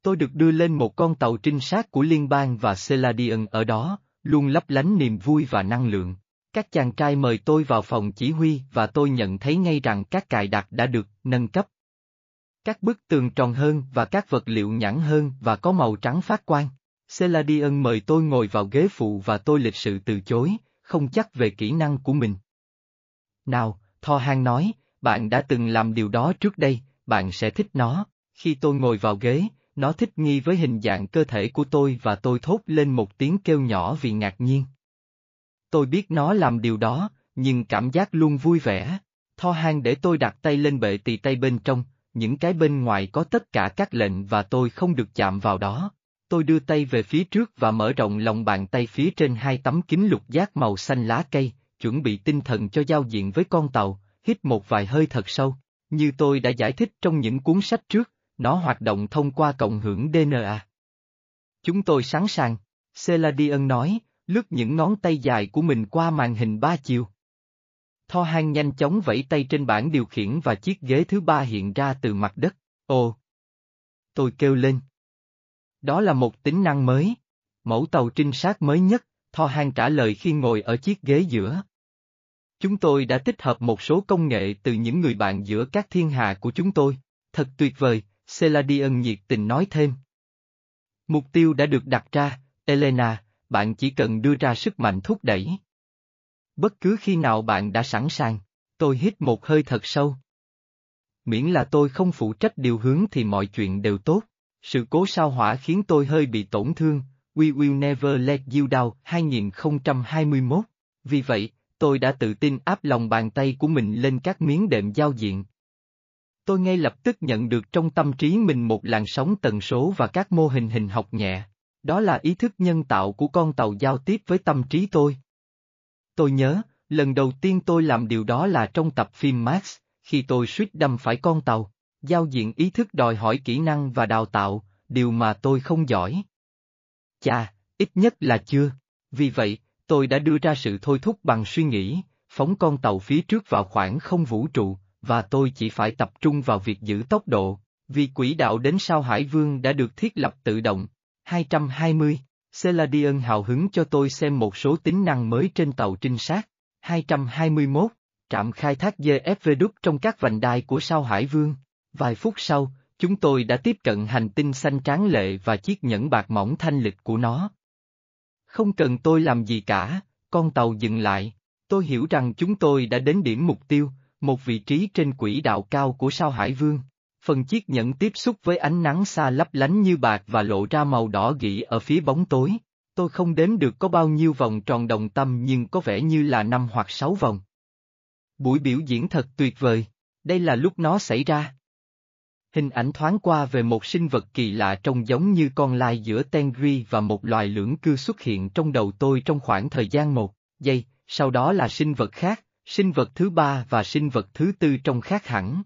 Tôi được đưa lên một con tàu trinh sát của liên bang và Celadion ở đó, luôn lấp lánh niềm vui và năng lượng. Các chàng trai mời tôi vào phòng chỉ huy và tôi nhận thấy ngay rằng các cài đặt đã được nâng cấp. Các bức tường tròn hơn và các vật liệu nhẵn hơn và có màu trắng phát quang. Celadion mời tôi ngồi vào ghế phụ và tôi lịch sự từ chối, không chắc về kỹ năng của mình. Nào, Thor Han nói, bạn đã từng làm điều đó trước đây, bạn sẽ thích nó. Khi tôi ngồi vào ghế, nó thích nghi với hình dạng cơ thể của tôi và tôi thốt lên một tiếng kêu nhỏ vì ngạc nhiên. Tôi biết nó làm điều đó, nhưng cảm giác luôn vui vẻ. Thor Han để tôi đặt tay lên bệ tỳ tay bên trong, những cái bên ngoài có tất cả các lệnh và tôi không được chạm vào đó. Tôi đưa tay về phía trước và mở rộng lòng bàn tay phía trên hai tấm kính lục giác màu xanh lá cây, chuẩn bị tinh thần cho giao diện với con tàu, hít một vài hơi thật sâu. Như tôi đã giải thích trong những cuốn sách trước, nó hoạt động thông qua cộng hưởng DNA. Chúng tôi sẵn sàng, Celadion nói, lướt những ngón tay dài của mình qua màn hình ba chiều. Thor Han nhanh chóng vẫy tay trên bảng điều khiển và chiếc ghế thứ ba hiện ra từ mặt đất. Ồ! Tôi kêu lên. Đó là một tính năng mới. Mẫu tàu trinh sát mới nhất, Thor Han trả lời khi ngồi ở chiếc ghế giữa. Chúng tôi đã tích hợp một số công nghệ từ những người bạn giữa các thiên hà của chúng tôi. Thật tuyệt vời, Celadion nhiệt tình nói thêm. Mục tiêu đã được đặt ra, Elena, bạn chỉ cần đưa ra sức mạnh thúc đẩy. Bất cứ khi nào bạn đã sẵn sàng, tôi hít một hơi thật sâu. Miễn là tôi không phụ trách điều hướng thì mọi chuyện đều tốt. Sự cố sao hỏa khiến tôi hơi bị tổn thương, We Will Never Let You Down 2021. Vì vậy, tôi đã tự tin áp lòng bàn tay của mình lên các miếng đệm giao diện. Tôi ngay lập tức nhận được trong tâm trí mình một làn sóng tần số và các mô hình hình học nhẹ. Đó là ý thức nhân tạo của con tàu giao tiếp với tâm trí tôi. Tôi nhớ, lần đầu tiên tôi làm điều đó là trong tập phim Max, khi tôi suýt đâm phải con tàu. Giao diện ý thức đòi hỏi kỹ năng và đào tạo, điều mà tôi không giỏi. Chà, ít nhất là chưa. Vì vậy, tôi đã đưa ra sự thôi thúc bằng suy nghĩ, phóng con tàu phía trước vào khoảng không vũ trụ, và tôi chỉ phải tập trung vào việc giữ tốc độ, vì quỹ đạo đến sao Hải Vương đã được thiết lập tự động. 220, Celadion hào hứng cho tôi xem một số tính năng mới trên tàu trinh sát. 221, trạm khai thác GFV đúc trong các vành đai của sao Hải Vương. Vài phút sau, chúng tôi đã tiếp cận hành tinh xanh tráng lệ và chiếc nhẫn bạc mỏng thanh lịch của nó. Không cần tôi làm gì cả, con tàu dừng lại, tôi hiểu rằng chúng tôi đã đến điểm mục tiêu, một vị trí trên quỹ đạo cao của sao Hải Vương. Phần chiếc nhẫn tiếp xúc với ánh nắng xa lấp lánh như bạc và lộ ra màu đỏ gỉ ở phía bóng tối. Tôi không đếm được có bao nhiêu vòng tròn đồng tâm nhưng có vẻ như là 5 hoặc 6 vòng. Buổi biểu diễn thật tuyệt vời, đây là lúc nó xảy ra. Hình ảnh thoáng qua về một sinh vật kỳ lạ trông giống như con lai giữa Tengri và một loài lưỡng cư xuất hiện trong đầu tôi trong khoảng thời gian 1 giây, sau đó là sinh vật khác, sinh vật thứ ba và sinh vật thứ tư trông khác hẳn.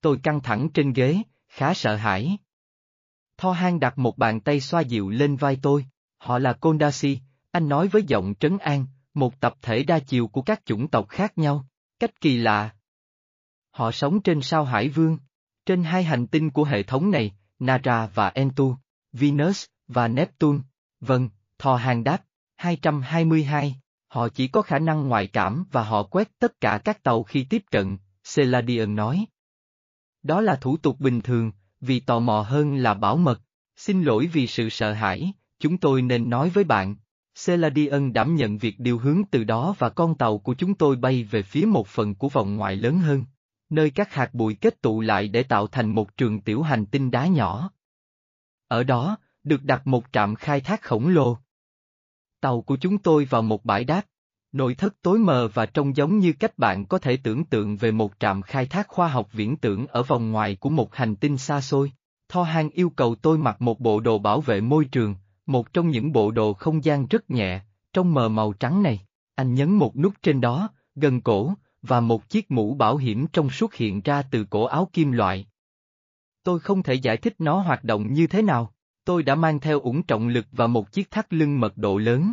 Tôi căng thẳng trên ghế, khá sợ hãi. Thor Han đặt một bàn tay xoa dịu lên vai tôi, họ là Kondasi, anh nói với giọng trấn an, một tập thể đa chiều của các chủng tộc khác nhau, cách kỳ lạ. Họ sống trên sao Hải Vương. Trên hai hành tinh của hệ thống này, Nara và Entu, Venus và Neptune. Vâng, Thor Han đáp. 222, họ chỉ có khả năng ngoại cảm và họ quét tất cả các tàu khi tiếp cận, Celadion nói. Đó là thủ tục bình thường, vì tò mò hơn là bảo mật. Xin lỗi vì sự sợ hãi, chúng tôi nên nói với bạn. Celadion đảm nhận việc điều hướng từ đó và con tàu của chúng tôi bay về phía một phần của vòng ngoài lớn hơn, nơi các hạt bụi kết tụ lại để tạo thành một trường tiểu hành tinh đá nhỏ. Ở đó, được đặt một trạm khai thác khổng lồ. Tàu của chúng tôi vào một bãi đáp, nội thất tối mờ và trông giống như cách bạn có thể tưởng tượng về một trạm khai thác khoa học viễn tưởng ở vòng ngoài của một hành tinh xa xôi. Thor Han yêu cầu tôi mặc một bộ đồ bảo vệ môi trường, một trong những bộ đồ không gian rất nhẹ, trong mờ màu trắng này. Anh nhấn một nút trên đó, gần cổ, và một chiếc mũ bảo hiểm trong suốt hiện ra từ cổ áo kim loại. Tôi không thể giải thích nó hoạt động như thế nào, tôi đã mang theo ủng trọng lực và một chiếc thắt lưng mật độ lớn.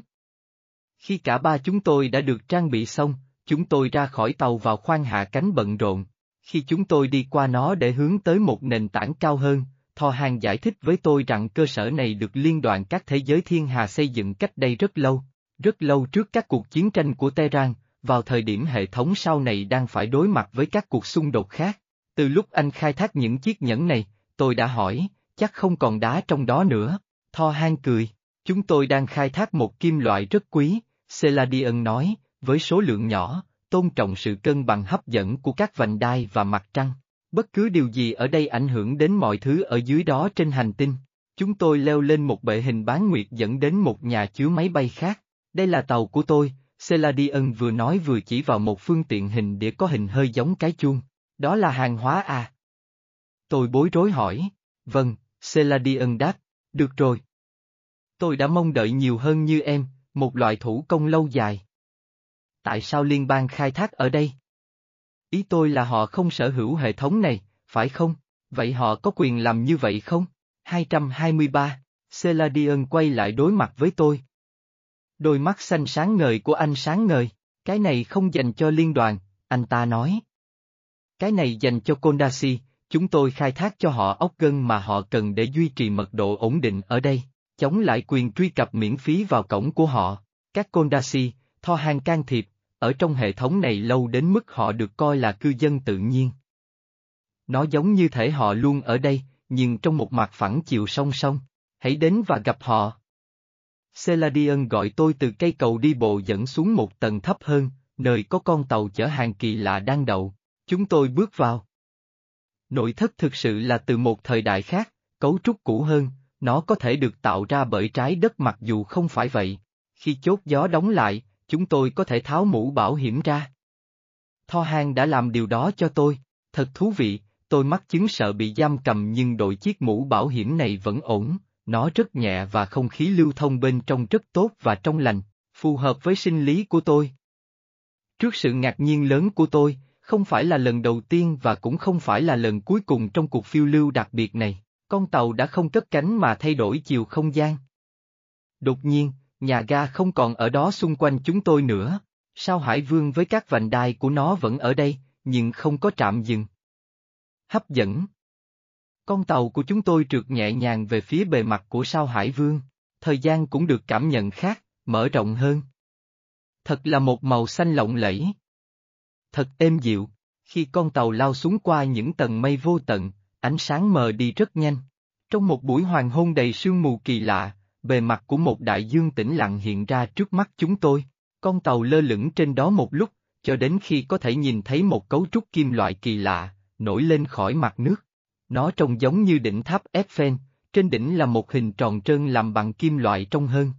Khi cả ba chúng tôi đã được trang bị xong, chúng tôi ra khỏi tàu vào khoang hạ cánh bận rộn. Khi chúng tôi đi qua nó để hướng tới một nền tảng cao hơn, Thor Han giải thích với tôi rằng cơ sở này được liên đoàn các thế giới thiên hà xây dựng cách đây rất lâu trước các cuộc chiến tranh của Terra, vào thời điểm hệ thống sau này đang phải đối mặt với các cuộc xung đột khác. Từ lúc anh khai thác những chiếc nhẫn này, tôi đã hỏi, chắc không còn đá trong đó nữa. Thor Han cười, chúng tôi đang khai thác một kim loại rất quý, Celadion nói, với số lượng nhỏ, tôn trọng sự cân bằng hấp dẫn của các vành đai và mặt trăng. Bất cứ điều gì ở đây ảnh hưởng đến mọi thứ ở dưới đó trên hành tinh. Chúng tôi leo lên một bệ hình bán nguyệt dẫn đến một nhà chứa máy bay khác. Đây là tàu của tôi, Celadion vừa nói vừa chỉ vào một phương tiện hình đĩa có hình hơi giống cái chuông. Đó là hàng hóa à? Tôi bối rối hỏi. Vâng, Celadion đáp. Được rồi. Tôi đã mong đợi nhiều hơn như em, một loại thủ công lâu dài. Tại sao liên bang khai thác ở đây? Ý tôi là họ không sở hữu hệ thống này, phải không? Vậy họ có quyền làm như vậy không? 223, Celadion quay lại đối mặt với tôi. Đôi mắt xanh sáng ngời của anh sáng ngời, cái này không dành cho liên đoàn, anh ta nói. Cái này dành cho Kondasi, chúng tôi khai thác cho họ ốc gân mà họ cần để duy trì mật độ ổn định ở đây, chống lại quyền truy cập miễn phí vào cổng của họ. Các Kondasi, Thor Han can thiệp, ở trong hệ thống này lâu đến mức họ được coi là cư dân tự nhiên. Nó giống như thể họ luôn ở đây, nhưng trong một mặt phẳng chiều song song, hãy đến và gặp họ. Celadion gọi tôi từ cây cầu đi bộ dẫn xuống một tầng thấp hơn, nơi có con tàu chở hàng kỳ lạ đang đậu. Chúng tôi bước vào. Nội thất thực sự là từ một thời đại khác, cấu trúc cũ hơn, nó có thể được tạo ra bởi trái đất mặc dù không phải vậy. Khi chốt gió đóng lại, chúng tôi có thể tháo mũ bảo hiểm ra. Thor Han đã làm điều đó cho tôi, thật thú vị, tôi mắc chứng sợ bị giam cầm nhưng đội chiếc mũ bảo hiểm này vẫn ổn, nó rất nhẹ và không khí lưu thông bên trong rất tốt và trong lành, phù hợp với sinh lý của tôi. Trước sự ngạc nhiên lớn của tôi, không phải là lần đầu tiên và cũng không phải là lần cuối cùng trong cuộc phiêu lưu đặc biệt này, con tàu đã không cất cánh mà thay đổi chiều không gian. Đột nhiên, nhà ga không còn ở đó xung quanh chúng tôi nữa, sao Hải Vương với các vành đai của nó vẫn ở đây, nhưng không có trạm dừng. Hấp dẫn. Con tàu của chúng tôi trượt nhẹ nhàng về phía bề mặt của sao Hải Vương, thời gian cũng được cảm nhận khác, mở rộng hơn. Thật là một màu xanh lộng lẫy. Thật êm dịu, khi con tàu lao xuống qua những tầng mây vô tận, ánh sáng mờ đi rất nhanh. Trong một buổi hoàng hôn đầy sương mù kỳ lạ, bề mặt của một đại dương tĩnh lặng hiện ra trước mắt chúng tôi, con tàu lơ lửng trên đó một lúc, cho đến khi có thể nhìn thấy một cấu trúc kim loại kỳ lạ, nổi lên khỏi mặt nước. Nó trông giống như đỉnh tháp Eiffel, trên đỉnh là một hình tròn trơn làm bằng kim loại trong hơn.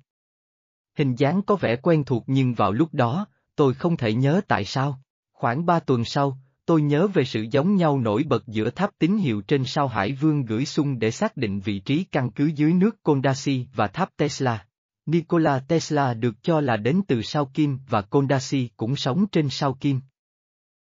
Hình dáng có vẻ quen thuộc nhưng vào lúc đó, tôi không thể nhớ tại sao. Khoảng 3 tuần sau, tôi nhớ về sự giống nhau nổi bật giữa tháp tín hiệu trên sao Hải Vương gửi xung để xác định vị trí căn cứ dưới nước Kondasi và tháp Tesla. Nikola Tesla được cho là đến từ sao Kim và Kondasi cũng sống trên sao Kim.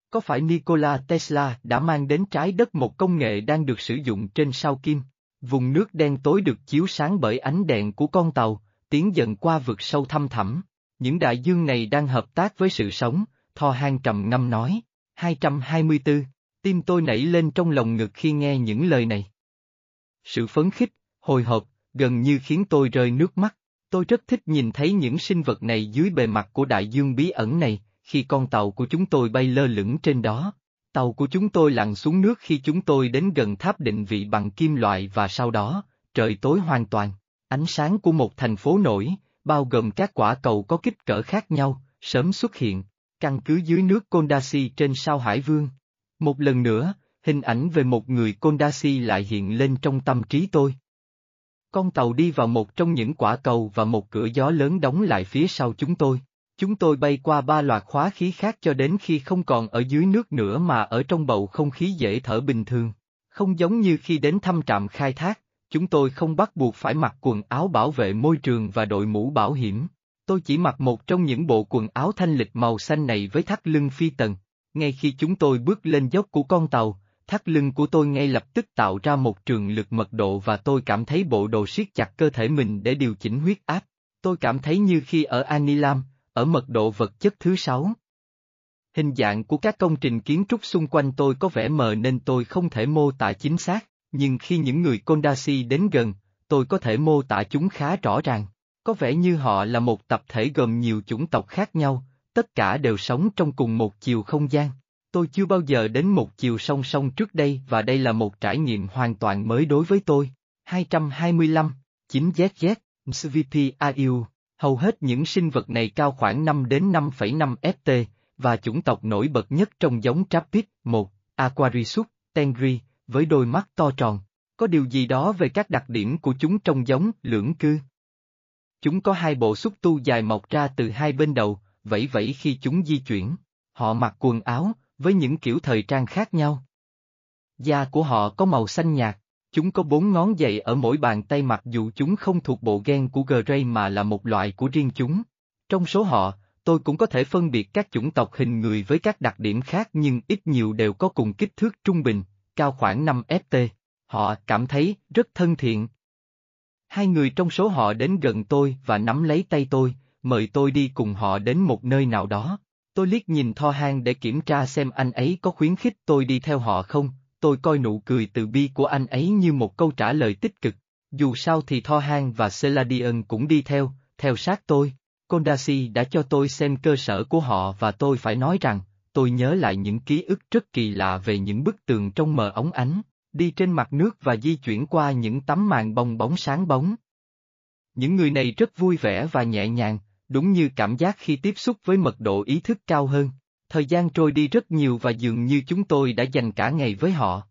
Có phải Nikola Tesla đã mang đến trái đất một công nghệ đang được sử dụng trên sao Kim? Vùng nước đen tối được chiếu sáng bởi ánh đèn của con tàu, tiến dần qua vực sâu thăm thẳm. Những đại dương này đang hợp tác với sự sống, Thor Han trầm ngâm nói. 224, tim tôi nảy lên trong lồng ngực khi nghe những lời này. Sự phấn khích, hồi hộp, gần như khiến tôi rơi nước mắt. Tôi rất thích nhìn thấy những sinh vật này dưới bề mặt của đại dương bí ẩn này, khi con tàu của chúng tôi bay lơ lửng trên đó. Tàu của chúng tôi lặn xuống nước khi chúng tôi đến gần tháp định vị bằng kim loại và sau đó, trời tối hoàn toàn. Ánh sáng của một thành phố nổi, bao gồm các quả cầu có kích cỡ khác nhau, sớm xuất hiện. Căn cứ dưới nước Kondasi trên sao Hải Vương. Một lần nữa, hình ảnh về một người Kondasi lại hiện lên trong tâm trí tôi. Con tàu đi vào một trong những quả cầu và một cửa gió lớn đóng lại phía sau chúng tôi. Chúng tôi bay qua 3 loạt khóa khí khác cho đến khi không còn ở dưới nước nữa mà ở trong bầu không khí dễ thở bình thường. Không giống như khi đến thăm trạm khai thác, chúng tôi không bắt buộc phải mặc quần áo bảo vệ môi trường và đội mũ bảo hiểm. Tôi chỉ mặc một trong những bộ quần áo thanh lịch màu xanh này với thắt lưng phi tần. Ngay khi chúng tôi bước lên dốc của con tàu, thắt lưng của tôi ngay lập tức tạo ra một trường lực mật độ và tôi cảm thấy bộ đồ siết chặt cơ thể mình để điều chỉnh huyết áp. Tôi cảm thấy như khi ở Anilam, ở mật độ vật chất thứ 6. Hình dạng của các công trình kiến trúc xung quanh tôi có vẻ mờ nên tôi không thể mô tả chính xác, nhưng khi những người Kondasi đến gần, tôi có thể mô tả chúng khá rõ ràng. Có vẻ như họ là một tập thể gồm nhiều chủng tộc khác nhau, tất cả đều sống trong cùng một chiều không gian. Tôi chưa bao giờ đến một chiều song song trước đây và đây là một trải nghiệm hoàn toàn mới đối với tôi. 225, 9ZZ, SVP AIU, hầu hết những sinh vật này cao khoảng 5 đến 5,5 ft, và chủng tộc nổi bật nhất trong giống Trapit 1, Aquarius, Tengri, với đôi mắt to tròn. Có điều gì đó về các đặc điểm của chúng trông giống lưỡng cư. Chúng có hai bộ xúc tu dài mọc ra từ hai bên đầu, vẫy vẫy khi chúng di chuyển. Họ mặc quần áo, với những kiểu thời trang khác nhau. Da của họ có màu xanh nhạt. Chúng có 4 ngón dày ở mỗi bàn tay mặc dù chúng không thuộc bộ gen của Grey mà là một loại của riêng chúng. Trong số họ, tôi cũng có thể phân biệt các chủng tộc hình người với các đặc điểm khác nhưng ít nhiều đều có cùng kích thước trung bình, cao khoảng 5 ft. Họ cảm thấy rất thân thiện. Hai người trong số họ đến gần tôi và nắm lấy tay tôi, mời tôi đi cùng họ đến một nơi nào đó. Tôi liếc nhìn Thor Han để kiểm tra xem anh ấy có khuyến khích tôi đi theo họ không. Tôi coi nụ cười từ bi của anh ấy như một câu trả lời tích cực. Dù sao thì Thor Han và Celadion cũng đi theo sát tôi. Kondasi đã cho tôi xem cơ sở của họ và tôi phải nói rằng, tôi nhớ lại những ký ức rất kỳ lạ về những bức tường trong mờ óng ánh, đi trên mặt nước và di chuyển qua những tấm màn bong bóng sáng bóng. Những người này rất vui vẻ và nhẹ nhàng, đúng như cảm giác khi tiếp xúc với mật độ ý thức cao hơn. Thời gian trôi đi rất nhiều và dường như chúng tôi đã dành cả ngày với họ.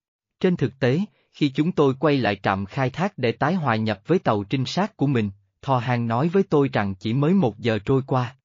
Trên thực tế, khi chúng tôi quay lại trạm khai thác để tái hòa nhập với tàu trinh sát của mình, Thor Han nói với tôi rằng chỉ mới 1 giờ trôi qua.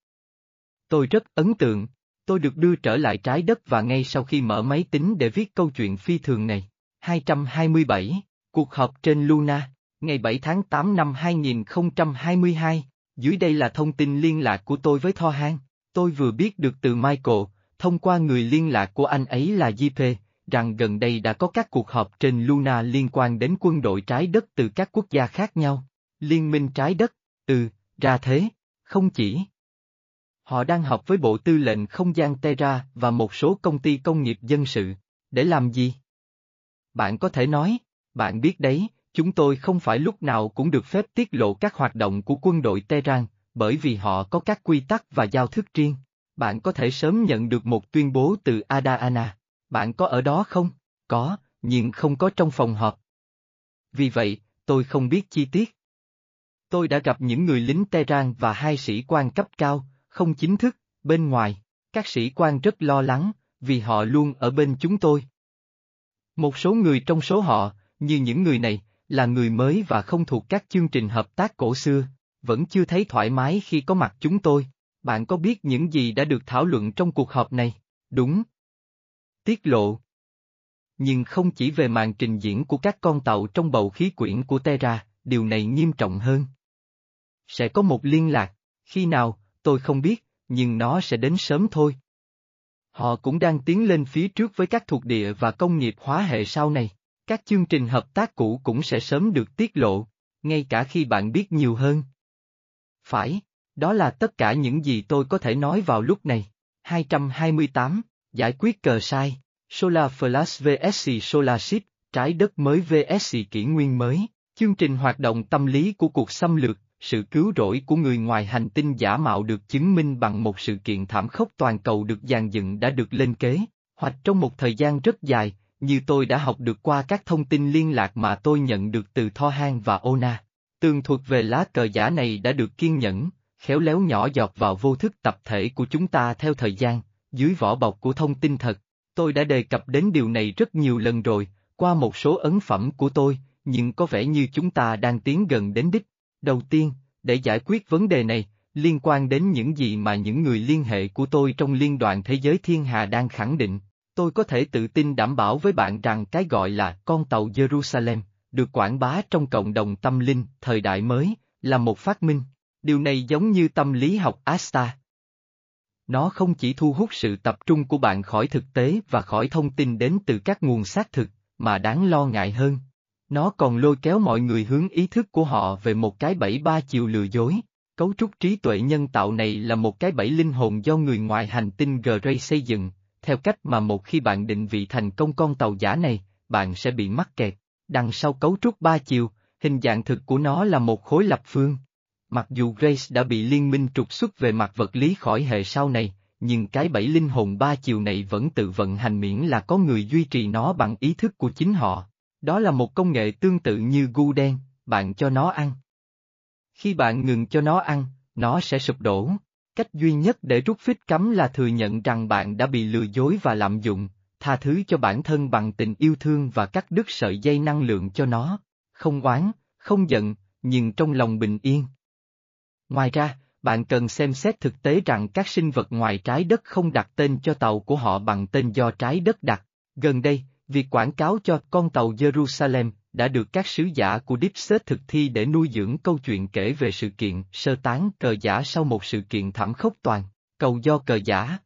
Tôi rất ấn tượng, tôi được đưa trở lại trái đất và ngay sau khi mở máy tính để viết câu chuyện phi thường này. 227, cuộc họp trên Luna, ngày 7 tháng 8 năm 2022, dưới đây là thông tin liên lạc của tôi với Thor Han. Tôi vừa biết được từ Michael, thông qua người liên lạc của anh ấy là JP, rằng gần đây đã có các cuộc họp trên Luna liên quan đến quân đội trái đất từ các quốc gia khác nhau. Liên minh trái đất, ra thế, không chỉ. Họ đang họp với Bộ Tư lệnh Không gian Terra và một số công ty công nghiệp dân sự. Để làm gì? Bạn có thể nói, bạn biết đấy, chúng tôi không phải lúc nào cũng được phép tiết lộ các hoạt động của quân đội Terra, bởi vì họ có các quy tắc và giao thức riêng. Bạn có thể sớm nhận được một tuyên bố từ Ardana. Bạn có ở đó không? Có, nhưng không có trong phòng họp. Vì vậy, tôi không biết chi tiết. Tôi đã gặp những người lính Terran và 2 sĩ quan cấp cao, không chính thức, bên ngoài. Các sĩ quan rất lo lắng, vì họ luôn ở bên chúng tôi. Một số người trong số họ, như những người này, là người mới và không thuộc các chương trình hợp tác cổ xưa, vẫn chưa thấy thoải mái khi có mặt chúng tôi. Bạn có biết những gì đã được thảo luận trong cuộc họp này? Đúng. Tiết lộ. Nhưng không chỉ về màn trình diễn của các con tàu trong bầu khí quyển của Terra, điều này nghiêm trọng hơn. Sẽ có một liên lạc, khi nào, tôi không biết, nhưng nó sẽ đến sớm thôi. Họ cũng đang tiến lên phía trước với các thuộc địa và công nghiệp hóa hệ sau này. Các chương trình hợp tác cũ cũng sẽ sớm được tiết lộ, ngay cả khi bạn biết nhiều hơn. Phải, đó là tất cả những gì tôi có thể nói vào lúc này. 228, giải quyết cờ sai, Solar Flash vs Solar Ship, trái đất mới vs kỷ nguyên mới. Chương trình hoạt động tâm lý của cuộc xâm lược, sự cứu rỗi của người ngoài hành tinh giả mạo được chứng minh bằng một sự kiện thảm khốc toàn cầu được dàn dựng đã được lên kế hoạch trong một thời gian rất dài, như tôi đã học được qua các thông tin liên lạc mà tôi nhận được từ Thor Han và Ona. Tường thuật về lá cờ giả này đã được kiên nhẫn, khéo léo nhỏ giọt vào vô thức tập thể của chúng ta theo thời gian, dưới vỏ bọc của thông tin thật. Tôi đã đề cập đến điều này rất nhiều lần rồi, qua một số ấn phẩm của tôi. Nhưng có vẻ như chúng ta đang tiến gần đến đích. Đầu tiên, để giải quyết vấn đề này, liên quan đến những gì mà những người liên hệ của tôi trong Liên đoàn Thế giới Thiên Hà đang khẳng định, tôi có thể tự tin đảm bảo với bạn rằng cái gọi là con tàu Jerusalem, được quảng bá trong cộng đồng tâm linh thời đại mới, là một phát minh. Điều này giống như tâm lý học Asta. Nó không chỉ thu hút sự tập trung của bạn khỏi thực tế và khỏi thông tin đến từ các nguồn xác thực, mà đáng lo ngại hơn, nó còn lôi kéo mọi người hướng ý thức của họ về một cái bẫy 3 chiều lừa dối. Cấu trúc trí tuệ nhân tạo này là một cái bẫy linh hồn do người ngoài hành tinh Grey xây dựng, theo cách mà một khi bạn định vị thành công con tàu giả này, bạn sẽ bị mắc kẹt. Đằng sau cấu trúc 3 chiều, hình dạng thực của nó là một khối lập phương. Mặc dù Grey đã bị liên minh trục xuất về mặt vật lý khỏi hệ sau này, nhưng cái bẫy linh hồn 3 chiều này vẫn tự vận hành miễn là có người duy trì nó bằng ý thức của chính họ. Đó là một công nghệ tương tự như gu đen, bạn cho nó ăn. Khi bạn ngừng cho nó ăn, nó sẽ sụp đổ. Cách duy nhất để rút phích cấm là thừa nhận rằng bạn đã bị lừa dối và lạm dụng, tha thứ cho bản thân bằng tình yêu thương và cắt đứt sợi dây năng lượng cho nó, không oán, không giận, nhưng trong lòng bình yên. Ngoài ra, bạn cần xem xét thực tế rằng các sinh vật ngoài trái đất không đặt tên cho tàu của họ bằng tên do trái đất đặt. Gần đây, việc quảng cáo cho con tàu Jerusalem đã được các sứ giả của Deep State thực thi để nuôi dưỡng câu chuyện kể về sự kiện sơ tán cờ giả sau một sự kiện thảm khốc toàn cầu do cờ giả.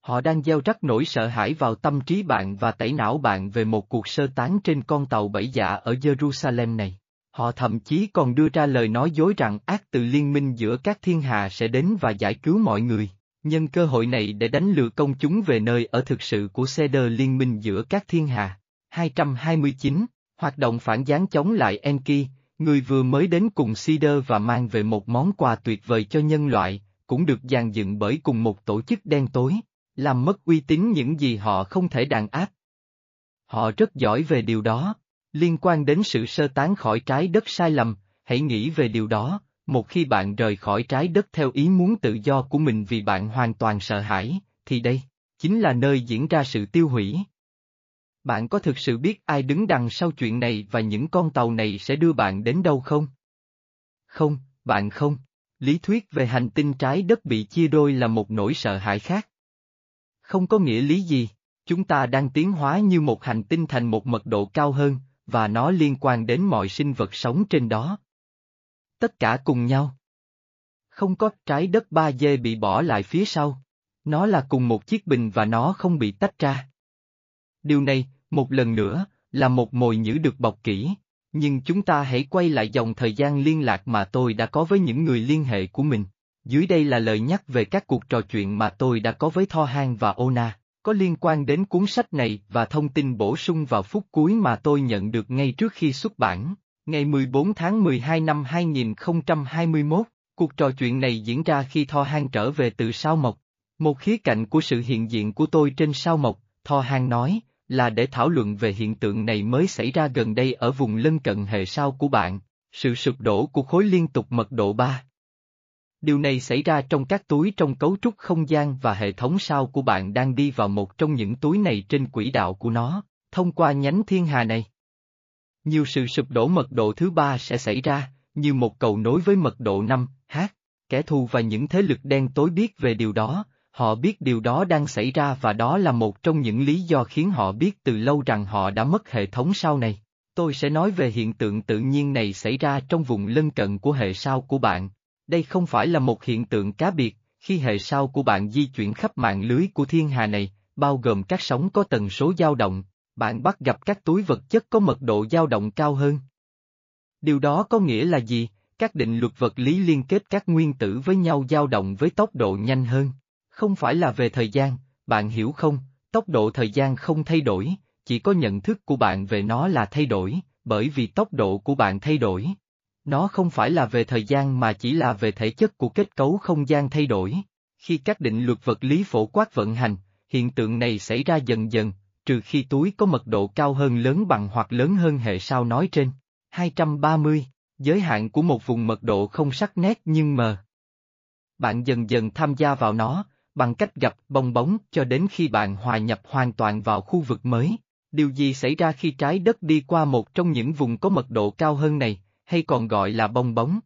Họ đang gieo rắc nỗi sợ hãi vào tâm trí bạn và tẩy não bạn về một cuộc sơ tán trên con tàu bảy giả ở Jerusalem này. Họ thậm chí còn đưa ra lời nói dối rằng ác từ liên minh giữa các thiên hà sẽ đến và giải cứu mọi người, nhân cơ hội này để đánh lừa công chúng về nơi ở thực sự của Seder liên minh giữa các thiên hà. 229. Hoạt động phản gián chống lại Enki, người vừa mới đến cùng Seder và mang về một món quà tuyệt vời cho nhân loại, cũng được dàn dựng bởi cùng một tổ chức đen tối, làm mất uy tín những gì họ không thể đàn áp. Họ rất giỏi về điều đó. Liên quan đến sự sơ tán khỏi trái đất sai lầm, hãy nghĩ về điều đó, một khi bạn rời khỏi trái đất theo ý muốn tự do của mình vì bạn hoàn toàn sợ hãi, thì đây, chính là nơi diễn ra sự tiêu hủy. Bạn có thực sự biết ai đứng đằng sau chuyện này và những con tàu này sẽ đưa bạn đến đâu không? Không, bạn không. Lý thuyết về hành tinh trái đất bị chia đôi là một nỗi sợ hãi khác. Không có nghĩa lý gì, chúng ta đang tiến hóa như một hành tinh thành một mật độ cao hơn, và nó liên quan đến mọi sinh vật sống trên đó. Tất cả cùng nhau. Không có trái đất 3D bị bỏ lại phía sau. Nó là cùng một chiếc bình và nó không bị tách ra. Điều này, một lần nữa, là một mồi nhử được bọc kỹ. Nhưng chúng ta hãy quay lại dòng thời gian liên lạc mà tôi đã có với những người liên hệ của mình. Dưới đây là lời nhắc về các cuộc trò chuyện mà tôi đã có với Thor Han và Ona, có liên quan đến cuốn sách này và thông tin bổ sung vào phút cuối mà tôi nhận được ngay trước khi xuất bản. Ngày 14 tháng 12 năm 2021, cuộc trò chuyện này diễn ra khi Thor Han trở về từ Sao Mộc. Một khía cạnh của sự hiện diện của tôi trên Sao Mộc, Thor Han nói, là để thảo luận về hiện tượng này mới xảy ra gần đây ở vùng lân cận hệ sao của bạn, sự sụp đổ của khối liên tục mật độ 3. Điều này xảy ra trong các túi trong cấu trúc không gian và hệ thống sao của bạn đang đi vào một trong những túi này trên quỹ đạo của nó, thông qua nhánh thiên hà này. Nhiều sự sụp đổ mật độ thứ 3 sẽ xảy ra, như một cầu nối với mật độ 5H. Kẻ thù và những thế lực đen tối biết về điều đó, họ biết điều đó đang xảy ra và đó là một trong những lý do khiến họ biết từ lâu rằng họ đã mất hệ thống sao này. Tôi sẽ nói về hiện tượng tự nhiên này xảy ra trong vùng lân cận của hệ sao của bạn. Đây không phải là một hiện tượng cá biệt, khi hệ sao của bạn di chuyển khắp mạng lưới của thiên hà này, bao gồm các sóng có tần số dao động, bạn bắt gặp các túi vật chất có mật độ dao động cao hơn. Điều đó có nghĩa là gì? Các định luật vật lý liên kết các nguyên tử với nhau dao động với tốc độ nhanh hơn. Không phải là về thời gian, bạn hiểu không? Tốc độ thời gian không thay đổi, chỉ có nhận thức của bạn về nó là thay đổi, bởi vì tốc độ của bạn thay đổi. Nó không phải là về thời gian mà chỉ là về thể chất của kết cấu không gian thay đổi. Khi các định luật vật lý phổ quát vận hành, hiện tượng này xảy ra dần dần, trừ khi túi có mật độ cao hơn lớn bằng hoặc lớn hơn hệ sao nói trên. 230. Giới hạn của một vùng mật độ không sắc nét nhưng mờ. Bạn dần dần tham gia vào nó, bằng cách gặp bong bóng cho đến khi bạn hòa nhập hoàn toàn vào khu vực mới. Điều gì xảy ra khi trái đất đi qua một trong những vùng có mật độ cao hơn này, hay còn gọi là bong bóng?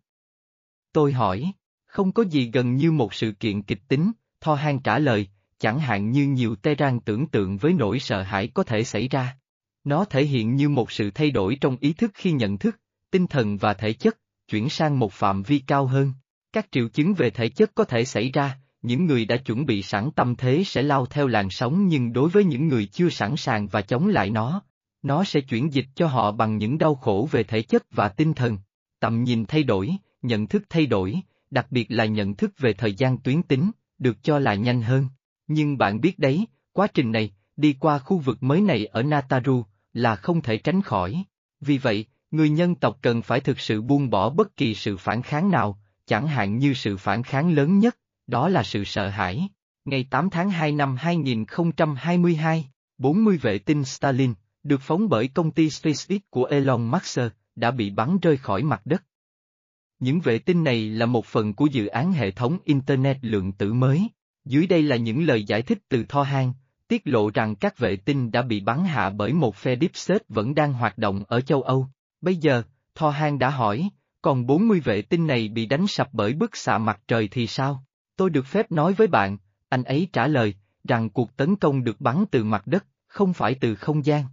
Tôi hỏi. Không có gì gần như một sự kiện kịch tính, Thor Han trả lời, chẳng hạn như nhiều Terran tưởng tượng với nỗi sợ hãi có thể xảy ra. Nó thể hiện như một sự thay đổi trong ý thức khi nhận thức, tinh thần và thể chất, chuyển sang một phạm vi cao hơn. Các triệu chứng về thể chất có thể xảy ra, những người đã chuẩn bị sẵn tâm thế sẽ lao theo làn sóng nhưng đối với những người chưa sẵn sàng và chống lại nó sẽ chuyển dịch cho họ bằng những đau khổ về thể chất và tinh thần. Tầm nhìn thay đổi, nhận thức thay đổi, đặc biệt là nhận thức về thời gian tuyến tính, được cho là nhanh hơn. Nhưng bạn biết đấy, quá trình này, đi qua khu vực mới này ở Nataru, là không thể tránh khỏi. Vì vậy, người nhân tộc cần phải thực sự buông bỏ bất kỳ sự phản kháng nào, chẳng hạn như sự phản kháng lớn nhất, đó là sự sợ hãi. Ngày 8 tháng 2 năm 2022, 40 vệ tinh Starlink, được phóng bởi công ty SpaceX của Elon Musk, đã bị bắn rơi khỏi mặt đất. Những vệ tinh này là một phần của dự án hệ thống Internet lượng tử mới. Dưới đây là những lời giải thích từ Thor Han, tiết lộ rằng các vệ tinh đã bị bắn hạ bởi một phe Deepset vẫn đang hoạt động ở châu Âu. Bây giờ, Thor Han đã hỏi, còn 40 vệ tinh này bị đánh sập bởi bức xạ mặt trời thì sao? Tôi được phép nói với bạn, anh ấy trả lời, rằng cuộc tấn công được bắn từ mặt đất, không phải từ không gian.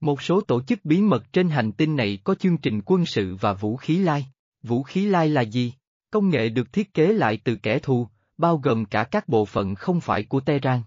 Một số tổ chức bí mật trên hành tinh này có chương trình quân sự và vũ khí lai. Vũ khí lai là gì? Công nghệ được thiết kế lại từ kẻ thù, bao gồm cả các bộ phận không phải của Terra.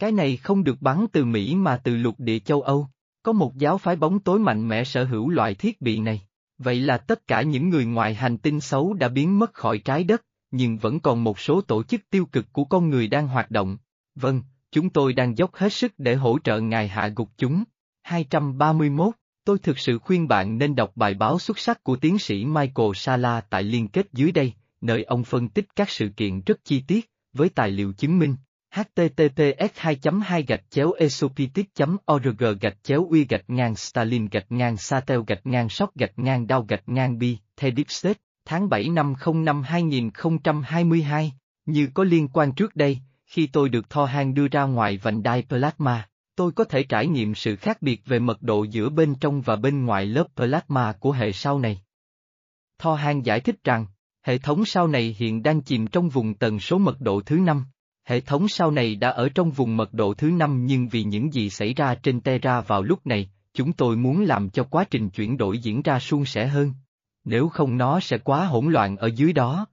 Cái này không được bắn từ Mỹ mà từ lục địa châu Âu. Có một giáo phái bóng tối mạnh mẽ sở hữu loại thiết bị này. Vậy là tất cả những người ngoài hành tinh xấu đã biến mất khỏi trái đất, nhưng vẫn còn một số tổ chức tiêu cực của con người đang hoạt động. Vâng, chúng tôi đang dốc hết sức để hỗ trợ ngài hạ gục chúng. 231, tôi thực sự khuyên bạn nên đọc bài báo xuất sắc của tiến sĩ Michael Sala tại liên kết dưới đây, nơi ông phân tích các sự kiện rất chi tiết, với tài liệu chứng minh. https://esopitic.org/ui/stalin/satel/shop/dow/bi, The Deep State, tháng 7 năm 05/2022, như có liên quan trước đây, khi tôi được Thor Han đưa ra ngoài vành đai plasma, tôi có thể trải nghiệm sự khác biệt về mật độ giữa bên trong và bên ngoài lớp plasma của hệ sao này. Thor Han giải thích rằng, hệ thống sao này hiện đang chìm trong vùng tần số mật độ thứ 5. Hệ thống sao này đã ở trong vùng mật độ thứ 5 nhưng vì những gì xảy ra trên Terra vào lúc này, chúng tôi muốn làm cho quá trình chuyển đổi diễn ra suôn sẻ hơn. Nếu không nó sẽ quá hỗn loạn ở dưới đó.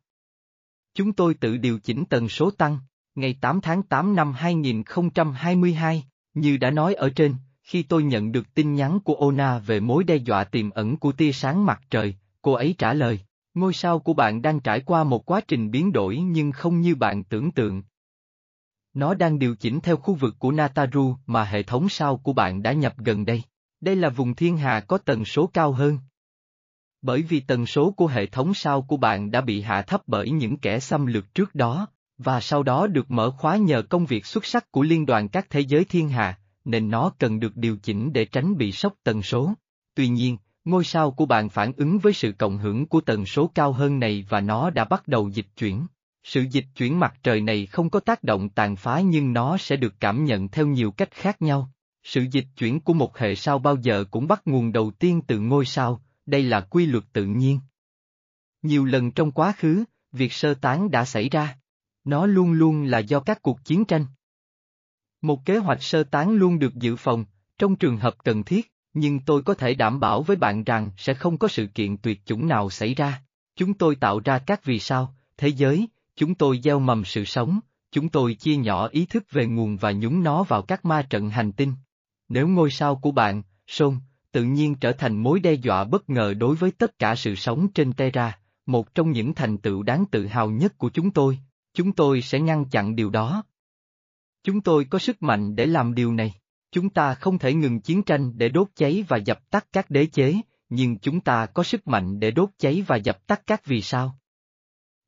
Chúng tôi tự điều chỉnh tần số tăng, ngày 8 tháng 8 năm 2022, như đã nói ở trên, khi tôi nhận được tin nhắn của Ona về mối đe dọa tiềm ẩn của tia sáng mặt trời, cô ấy trả lời, ngôi sao của bạn đang trải qua một quá trình biến đổi nhưng không như bạn tưởng tượng. Nó đang điều chỉnh theo khu vực của Nataru mà hệ thống sao của bạn đã nhập gần đây. Đây là vùng thiên hà có tần số cao hơn. Bởi vì tần số của hệ thống sao của bạn đã bị hạ thấp bởi những kẻ xâm lược trước đó, và sau đó được mở khóa nhờ công việc xuất sắc của Liên đoàn các thế giới thiên hà, nên nó cần được điều chỉnh để tránh bị sốc tần số. Tuy nhiên, ngôi sao của bạn phản ứng với sự cộng hưởng của tần số cao hơn này và nó đã bắt đầu dịch chuyển. Sự dịch chuyển mặt trời này không có tác động tàn phá nhưng nó sẽ được cảm nhận theo nhiều cách khác nhau. Sự dịch chuyển của một hệ sao bao giờ cũng bắt nguồn đầu tiên từ ngôi sao, đây là quy luật tự nhiên. Nhiều lần trong quá khứ, việc sơ tán đã xảy ra. Nó luôn luôn là do các cuộc chiến tranh. Một kế hoạch sơ tán luôn được dự phòng, trong trường hợp cần thiết, nhưng tôi có thể đảm bảo với bạn rằng sẽ không có sự kiện tuyệt chủng nào xảy ra. Chúng tôi tạo ra các vì sao, thế giới. Chúng tôi gieo mầm sự sống, chúng tôi chia nhỏ ý thức về nguồn và nhúng nó vào các ma trận hành tinh. Nếu ngôi sao của bạn, Sol, tự nhiên trở thành mối đe dọa bất ngờ đối với tất cả sự sống trên Terra, một trong những thành tựu đáng tự hào nhất của chúng tôi sẽ ngăn chặn điều đó. Chúng tôi có sức mạnh để làm điều này. Chúng ta không thể ngừng chiến tranh để đốt cháy và dập tắt các đế chế, nhưng chúng ta có sức mạnh để đốt cháy và dập tắt các vì sao.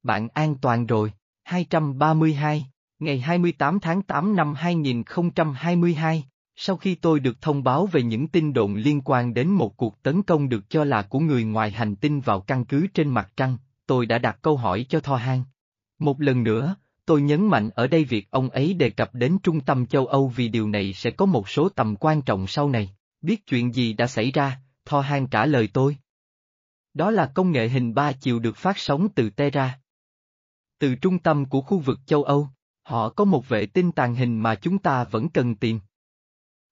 Bạn an toàn rồi. 232, ngày 28 tháng 8 năm 2022, sau khi tôi được thông báo về những tin đồn liên quan đến một cuộc tấn công được cho là của người ngoài hành tinh vào căn cứ trên mặt trăng, tôi đã đặt câu hỏi cho Thor Han. Một lần nữa, tôi nhấn mạnh ở đây việc ông ấy đề cập đến trung tâm châu Âu vì điều này sẽ có một số tầm quan trọng sau này. Biết chuyện gì đã xảy ra, Thor Han trả lời tôi. Đó là công nghệ hình ba chiều được phát sóng từ Terra. Từ trung tâm của khu vực châu Âu, họ có một vệ tinh tàng hình mà chúng ta vẫn cần tìm.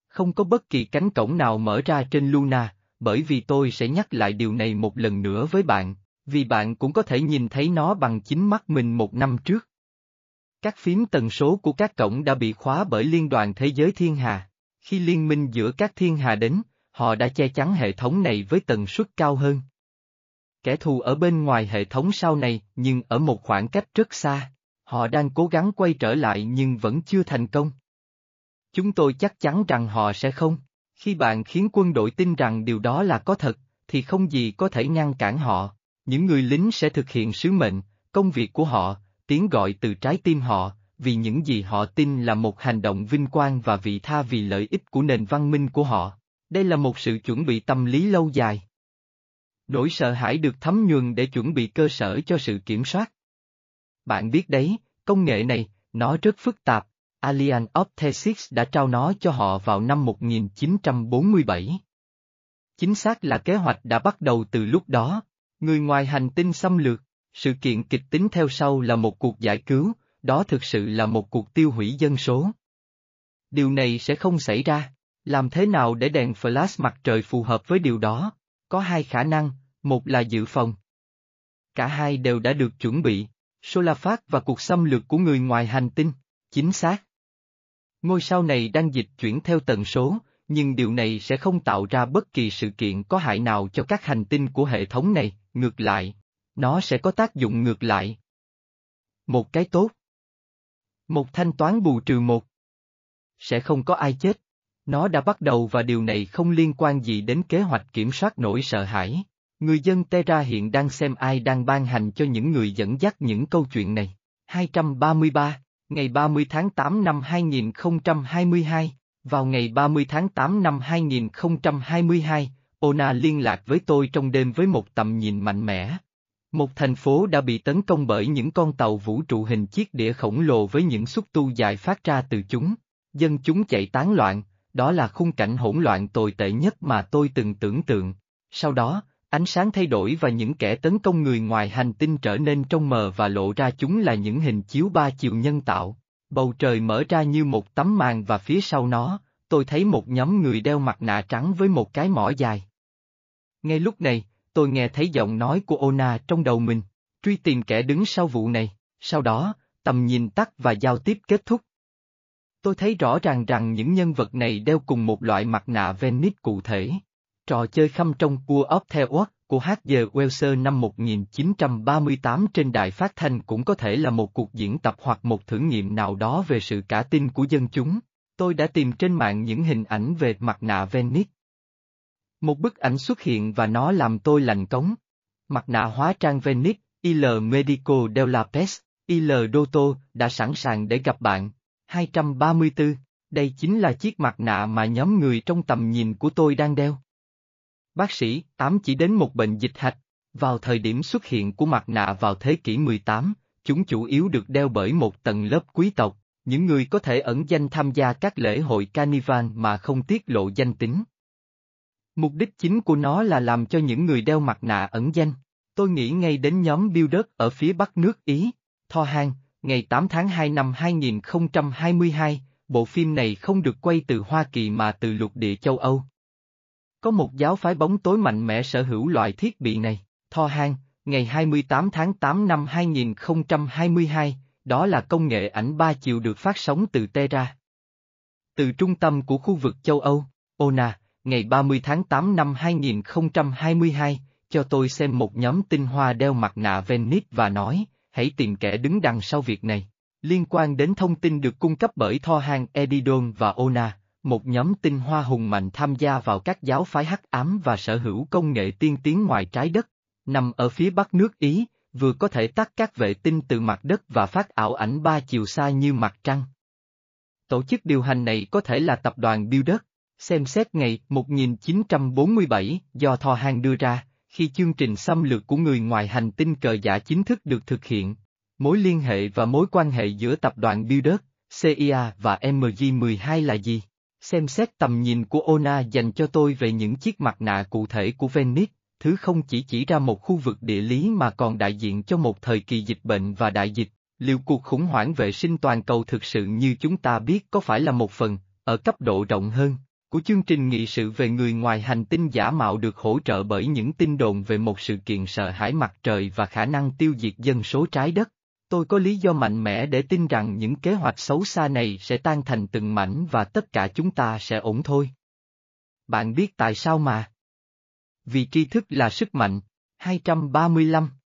Không có bất kỳ cánh cổng nào mở ra trên Luna, bởi vì tôi sẽ nhắc lại điều này một lần nữa với bạn, vì bạn cũng có thể nhìn thấy nó bằng chính mắt mình một năm trước. Các phím tần số của các cổng đã bị khóa bởi Liên đoàn Thế giới Thiên Hà. Khi liên minh giữa các thiên hà đến, họ đã che chắn hệ thống này với tần suất cao hơn. Kẻ thù ở bên ngoài hệ thống sao này nhưng ở một khoảng cách rất xa, họ đang cố gắng quay trở lại nhưng vẫn chưa thành công. Chúng tôi chắc chắn rằng họ sẽ không, khi bạn khiến quân đội tin rằng điều đó là có thật, thì không gì có thể ngăn cản họ, những người lính sẽ thực hiện sứ mệnh, công việc của họ, tiếng gọi từ trái tim họ, vì những gì họ tin là một hành động vinh quang và vị tha vì lợi ích của nền văn minh của họ, đây là một sự chuẩn bị tâm lý lâu dài. Nỗi sợ hãi được thấm nhuần để chuẩn bị cơ sở cho sự kiểm soát. Bạn biết đấy, công nghệ này, nó rất phức tạp, Alien Optesics đã trao nó cho họ vào năm 1947. Chính xác là kế hoạch đã bắt đầu từ lúc đó. Người ngoài hành tinh xâm lược, sự kiện kịch tính theo sau là một cuộc giải cứu, đó thực sự là một cuộc tiêu hủy dân số. Điều này sẽ không xảy ra. Làm thế nào để đèn flash mặt trời phù hợp với điều đó? Có hai khả năng, một là dự phòng. Cả hai đều đã được chuẩn bị, Solar Flag và cuộc xâm lược của người ngoài hành tinh, chính xác. Ngôi sao này đang dịch chuyển theo tần số, nhưng điều này sẽ không tạo ra bất kỳ sự kiện có hại nào cho các hành tinh của hệ thống này, ngược lại, nó sẽ có tác dụng ngược lại. Một cái tốt. Một thanh toán bù trừ một. Sẽ không có ai chết. Nó đã bắt đầu và điều này không liên quan gì đến kế hoạch kiểm soát nỗi sợ hãi. Người dân Terra hiện đang xem ai đang ban hành cho những người dẫn dắt những câu chuyện này. 233, ngày 30 tháng 8 năm 2022, vào ngày 30 tháng 8 năm 2022, Ona liên lạc với tôi trong đêm với một tầm nhìn mạnh mẽ. Một thành phố đã bị tấn công bởi những con tàu vũ trụ hình chiếc đĩa khổng lồ với những xúc tu dài phát ra từ chúng. Dân chúng chạy tán loạn, đó là khung cảnh hỗn loạn tồi tệ nhất mà tôi từng tưởng tượng. Sau đó, ánh sáng thay đổi và những kẻ tấn công người ngoài hành tinh trở nên trong mờ và lộ ra chúng là những hình chiếu ba chiều nhân tạo. Bầu trời mở ra như một tấm màn và phía sau nó, tôi thấy một nhóm người đeo mặt nạ trắng với một cái mỏ dài. Ngay lúc này, tôi nghe thấy giọng nói của Ona trong đầu mình, truy tìm kẻ đứng sau vụ này, sau đó, tầm nhìn tắt và giao tiếp kết thúc. Tôi thấy rõ ràng rằng những nhân vật này đeo cùng một loại mặt nạ Venice cụ thể. Trò chơi khăm trong War of the World của H.G. Wells năm 1938 trên đài phát thanh cũng có thể là một cuộc diễn tập hoặc một thử nghiệm nào đó về sự cả tin của dân chúng. Tôi đã tìm trên mạng những hình ảnh về mặt nạ Venice. Một bức ảnh xuất hiện và nó làm tôi lạnh cống. Mặt nạ hóa trang Venice, Il Medico de la Pes, Il Doto đã sẵn sàng để gặp bạn. 234, đây chính là chiếc mặt nạ mà nhóm người trong tầm nhìn của tôi đang đeo. Bác sĩ, 8 chỉ đến một bệnh dịch hạch, vào thời điểm xuất hiện của mặt nạ vào thế kỷ 18, chúng chủ yếu được đeo bởi một tầng lớp quý tộc, những người có thể ẩn danh tham gia các lễ hội carnival mà không tiết lộ danh tính. Mục đích chính của nó là làm cho những người đeo mặt nạ ẩn danh. Tôi nghĩ ngay đến nhóm builder ở phía bắc nước Ý, Thor Han. Ngày 8 tháng 2 năm 2022, bộ phim này không được quay từ Hoa Kỳ mà từ lục địa châu Âu. Có một giáo phái bóng tối mạnh mẽ sở hữu loại thiết bị này, Thor Han, ngày 28 tháng 8 năm 2022, đó là công nghệ ảnh ba chiều được phát sóng từ Terra. Từ trung tâm của khu vực châu Âu, Ona, ngày 30 tháng 8 năm 2022, cho tôi xem một nhóm tinh hoa đeo mặt nạ Venice và nói. Hãy tìm kẻ đứng đằng sau việc này. Liên quan đến thông tin được cung cấp bởi Thor Han, Edidon và Ona, một nhóm tinh hoa hùng mạnh tham gia vào các giáo phái hắc ám và sở hữu công nghệ tiên tiến ngoài trái đất, nằm ở phía bắc nước Ý, vừa có thể tắt các vệ tinh từ mặt đất và phát ảo ảnh ba chiều xa như mặt trăng. Tổ chức điều hành này có thể là tập đoàn Builder, xem xét ngày 1947 do Thor Han đưa ra. Khi chương trình xâm lược của người ngoài hành tinh cờ giả chính thức được thực hiện, mối liên hệ và mối quan hệ giữa tập đoàn Builder, CIA và MG12 là gì? Xem xét tầm nhìn của Ona dành cho tôi về những chiếc mặt nạ cụ thể của Venice, thứ không chỉ ra một khu vực địa lý mà còn đại diện cho một thời kỳ dịch bệnh và đại dịch. Liệu cuộc khủng hoảng vệ sinh toàn cầu thực sự như chúng ta biết có phải là một phần, ở cấp độ rộng hơn, của chương trình nghị sự về người ngoài hành tinh giả mạo được hỗ trợ bởi những tin đồn về một sự kiện sợ hãi mặt trời và khả năng tiêu diệt dân số trái đất? Tôi có lý do mạnh mẽ để tin rằng những kế hoạch xấu xa này sẽ tan thành từng mảnh và tất cả chúng ta sẽ ổn thôi. Bạn biết tại sao mà? Vì tri thức là sức mạnh. 235,